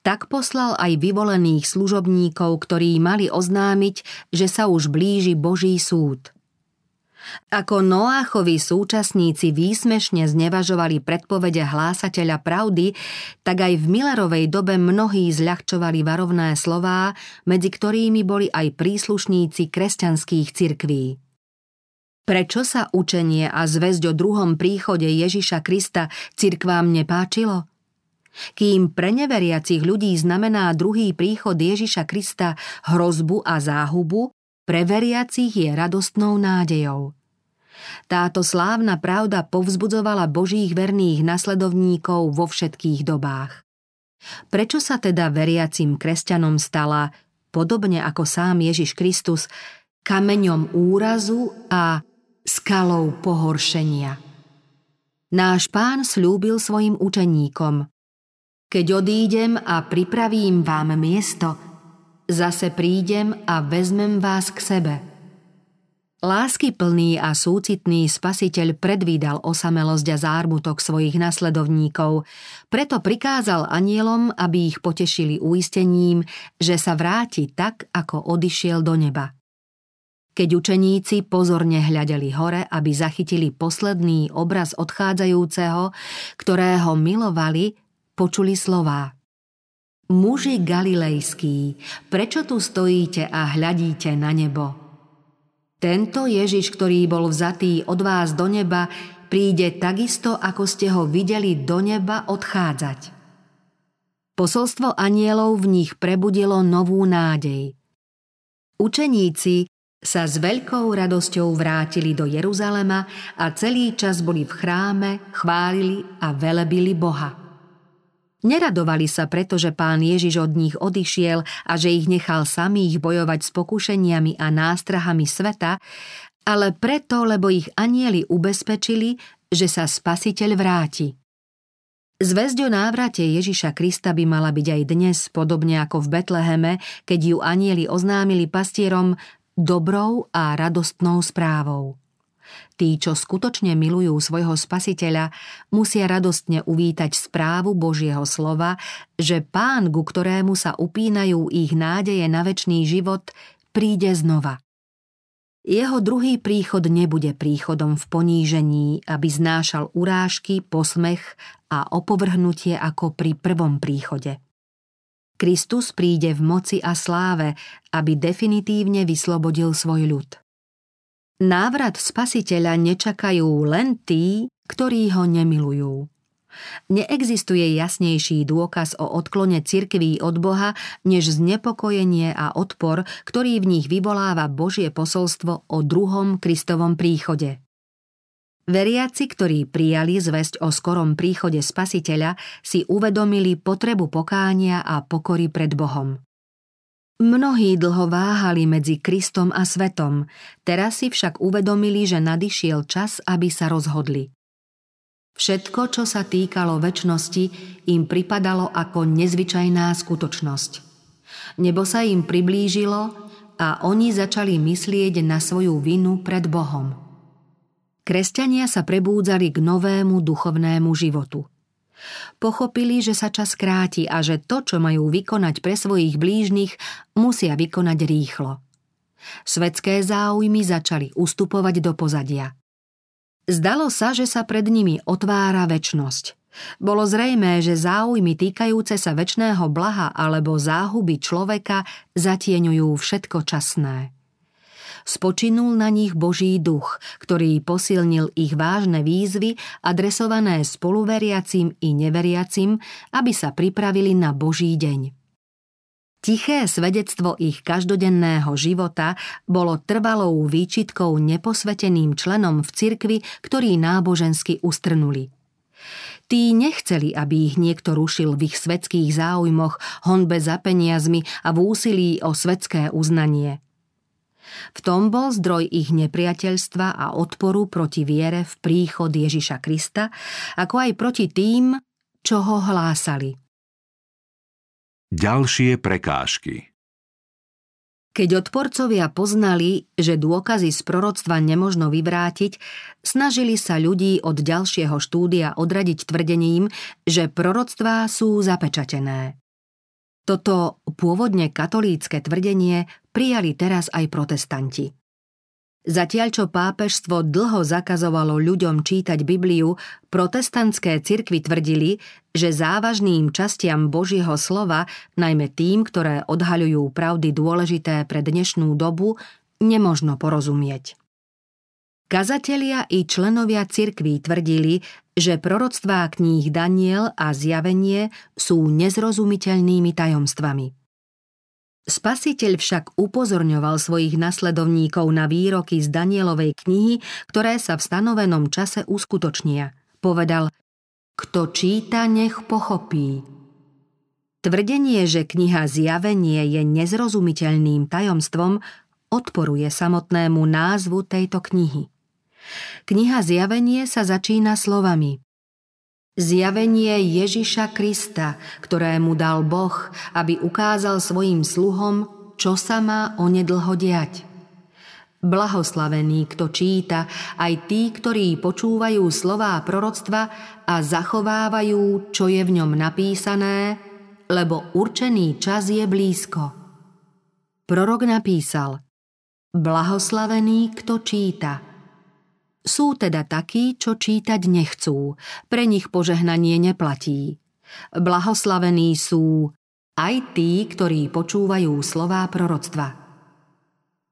tak poslal aj vyvolených služobníkov, ktorí mali oznámiť, že sa už blíži Boží súd. Ako Noáchovi súčasníci výsmešne znevažovali predpovede hlásateľa pravdy, tak aj v Millerovej dobe mnohí zľahčovali varovné slová, medzi ktorými boli aj príslušníci kresťanských cirkví. Prečo sa učenie a zväzť o druhom príchode Ježiša Krista cirkvám nepáčilo? Kým pre neveriacich ľudí znamená druhý príchod Ježiša Krista hrozbu a záhubu, pre veriacich je radostnou nádejou. Táto slávna pravda povzbudzovala Božích verných nasledovníkov vo všetkých dobách. Prečo sa teda veriacim kresťanom stala, podobne ako sám Ježiš Kristus, kameňom úrazu a skalou pohoršenia? Náš Pán sľúbil svojim učeníkom: Keď odídem a pripravím vám miesto, zase prídem a vezmem vás k sebe. Láskyplný a súcitný Spasiteľ predvídal osamelosť a zármutok svojich nasledovníkov, preto prikázal anjelom, aby ich potešili uistením, že sa vráti tak, ako odišiel do neba. Keď učeníci pozorne hľadeli hore, aby zachytili posledný obraz odchádzajúceho, ktorého milovali, počuli slová: Muži galilejskí, prečo tu stojíte a hľadíte na nebo? Tento Ježiš, ktorý bol vzatý od vás do neba, príde takisto, ako ste ho videli do neba odchádzať. Posolstvo anjelov v nich prebudilo novú nádej. Učeníci sa s veľkou radosťou vrátili do Jeruzalema a celý čas boli v chráme, chválili a velebili Boha. Neradovali sa, pretože Pán Ježiš od nich odišiel a že ich nechal samých bojovať s pokušeniami a nástrahami sveta, ale preto, lebo ich anjeli ubezpečili, že sa Spasiteľ vráti. Zvesť o návrate Ježiša Krista by mala byť aj dnes, podobne ako v Betleheme, keď ju anjeli oznámili pastierom, dobrou a radostnou správou. Tí, čo skutočne milujú svojho Spasiteľa, musia radostne uvítať správu Božieho slova, že Pán, ku ktorému sa upínajú ich nádeje na večný život, príde znova. Jeho druhý príchod nebude príchodom v ponížení, aby znášal urážky, posmech a opovrhnutie ako pri prvom príchode. Kristus príde v moci a sláve, aby definitívne vyslobodil svoj ľud. Návrat Spasiteľa nečakajú len tí, ktorí ho nemilujú. Neexistuje jasnejší dôkaz o odklone cirkví od Boha, než znepokojenie a odpor, ktorý v nich vyvoláva Božie posolstvo o druhom Kristovom príchode. Veriaci, ktorí prijali zvesť o skorom príchode Spasiteľa, si uvedomili potrebu pokánia a pokory pred Bohom. Mnohí dlho váhali medzi Kristom a svetom, teraz si však uvedomili, že nadišiel čas, aby sa rozhodli. Všetko, čo sa týkalo večnosti, im pripadalo ako nezvyčajná skutočnosť. Nebo sa im priblížilo a oni začali myslieť na svoju vinu pred Bohom. Kresťania sa prebúdzali k novému duchovnému životu. Pochopili, že sa čas kráti a že to, čo majú vykonať pre svojich blížnych, musia vykonať rýchlo. Svetské záujmy začali ustupovať do pozadia. Zdalo sa, že sa pred nimi otvára večnosť. Bolo zrejmé, že záujmy týkajúce sa večného blaha alebo záhuby človeka zatieňujú všetko časné. Spočinul na nich Boží duch, ktorý posilnil ich vážne výzvy adresované spoluveriacim i neveriacim, aby sa pripravili na Boží deň. Tiché svedectvo ich každodenného života bolo trvalou výčitkou neposveteným členom v cirkvi, ktorí nábožensky ustrnuli. Tí nechceli, aby ich niekto rušil v ich svetských záujmoch, honbe za peniazmi a v úsilí o svetské uznanie. V tom bol zdroj ich nepriateľstva a odporu proti viere v príchod Ježiša Krista, ako aj proti tým, čo ho hlásali. Ďalšie prekážky. Keď odporcovia poznali, že dôkazy z proroctva nemožno vyvrátiť, snažili sa ľudí od ďalšieho štúdia odradiť tvrdením, že proroctvá sú zapečatené. Toto pôvodne katolícke tvrdenie prijali teraz aj protestanti. Zatiaľ čo pápežstvo dlho zakazovalo ľuďom čítať Bibliu, protestantské cirkvi tvrdili, že závažným častiam Božieho slova, najmä tým, ktoré odhaľujú pravdy dôležité pre dnešnú dobu, nemožno porozumieť. Kazatelia i členovia cirkví tvrdili, že proroctvá kníh Daniel a Zjavenie sú nezrozumiteľnými tajomstvami. Spasiteľ však upozorňoval svojich nasledovníkov na výroky z Danielovej knihy, ktoré sa v stanovenom čase uskutočnia. Povedal: "Kto číta, nech pochopí." Tvrdenie, že kniha Zjavenie je nezrozumiteľným tajomstvom, odporuje samotnému názvu tejto knihy. Kniha Zjavenie sa začína slovami: Zjavenie Ježiša Krista, ktorému dal Boh, aby ukázal svojim sluhom, čo sa má onedlho diať. Blahoslavený, kto číta, aj tí, ktorí počúvajú slová proroctva a zachovávajú, čo je v ňom napísané, lebo určený čas je blízko. Prorok napísal: Blahoslavený, kto číta. Sú teda takí, čo čítať nechcú, pre nich požehnanie neplatí. Blahoslavení sú aj tí, ktorí počúvajú slová proroctva.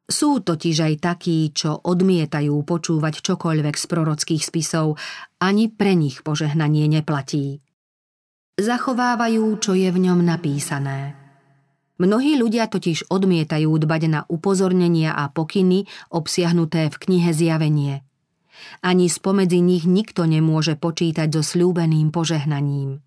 Sú totiž aj takí, čo odmietajú počúvať čokoľvek z prorockých spisov, ani pre nich požehnanie neplatí. Zachovávajú, čo je v ňom napísané. Mnohí ľudia totiž odmietajú dbať na upozornenia a pokyny obsiahnuté v knihe Zjavenie. Ani spomedzi nich nikto nemôže počítať so sľúbeným požehnaním.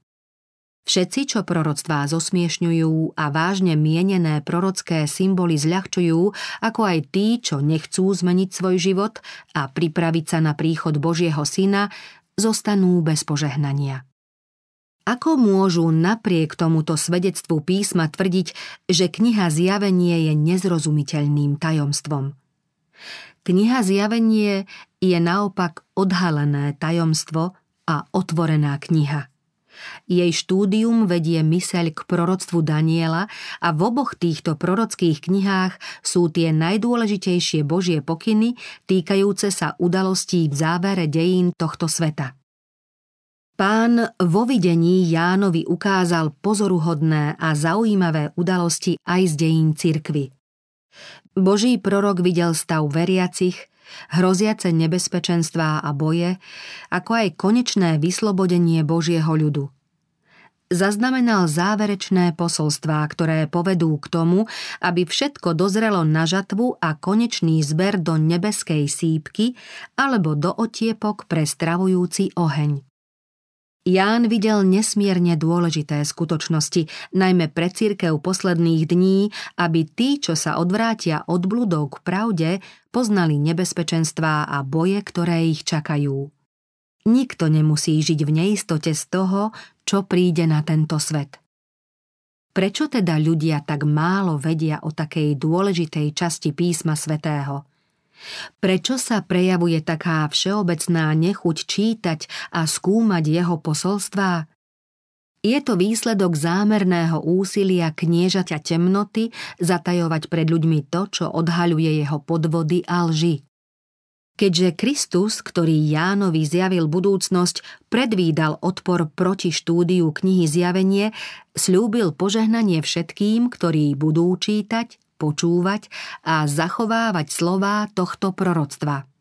Všetci, čo proroctvá zosmiešňujú a vážne mienené prorocké symboly zľahčujú, ako aj tí, čo nechcú zmeniť svoj život a pripraviť sa na príchod Božieho Syna, zostanú bez požehnania. Ako môžu napriek tomuto svedectvu písma tvrdiť, že kniha Zjavenie je nezrozumiteľným tajomstvom? Kniha Zjavenie je naopak odhalené tajomstvo a otvorená kniha. Jej štúdium vedie myseľ k proroctvu Daniela a v oboch týchto prorockých knihách sú tie najdôležitejšie Božie pokyny týkajúce sa udalostí v závere dejín tohto sveta. Pán vo videní Jánovi ukázal pozoruhodné a zaujímavé udalosti aj z dejín cirkvi. Boží prorok videl stav veriacich, hroziace nebezpečenstvá a boje, ako aj konečné vyslobodenie Božieho ľudu. Zaznamenal záverečné posolstvá, ktoré povedú k tomu, aby všetko dozrelo na žatvu a konečný zber do nebeskej sípky alebo do otiepok pre stravujúci oheň. Ján videl nesmierne dôležité skutočnosti, najmä pre cirkev posledných dní, aby tí, čo sa odvrátia od bludov k pravde, poznali nebezpečenstvá a boje, ktoré ich čakajú. Nikto nemusí žiť v neistote z toho, čo príde na tento svet. Prečo teda ľudia tak málo vedia o takej dôležitej časti písma svätého? Prečo sa prejavuje taká všeobecná nechuť čítať a skúmať jeho posolstvá? Je to výsledok zámerného úsilia kniežaťa temnoty zatajovať pred ľuďmi to, čo odhaľuje jeho podvody a lži. Keďže Kristus, ktorý Jánovi zjavil budúcnosť, predvídal odpor proti štúdiu knihy Zjavenie, sľúbil požehnanie všetkým, ktorí budú čítať, počúvať a zachovávať slová tohto proroctva.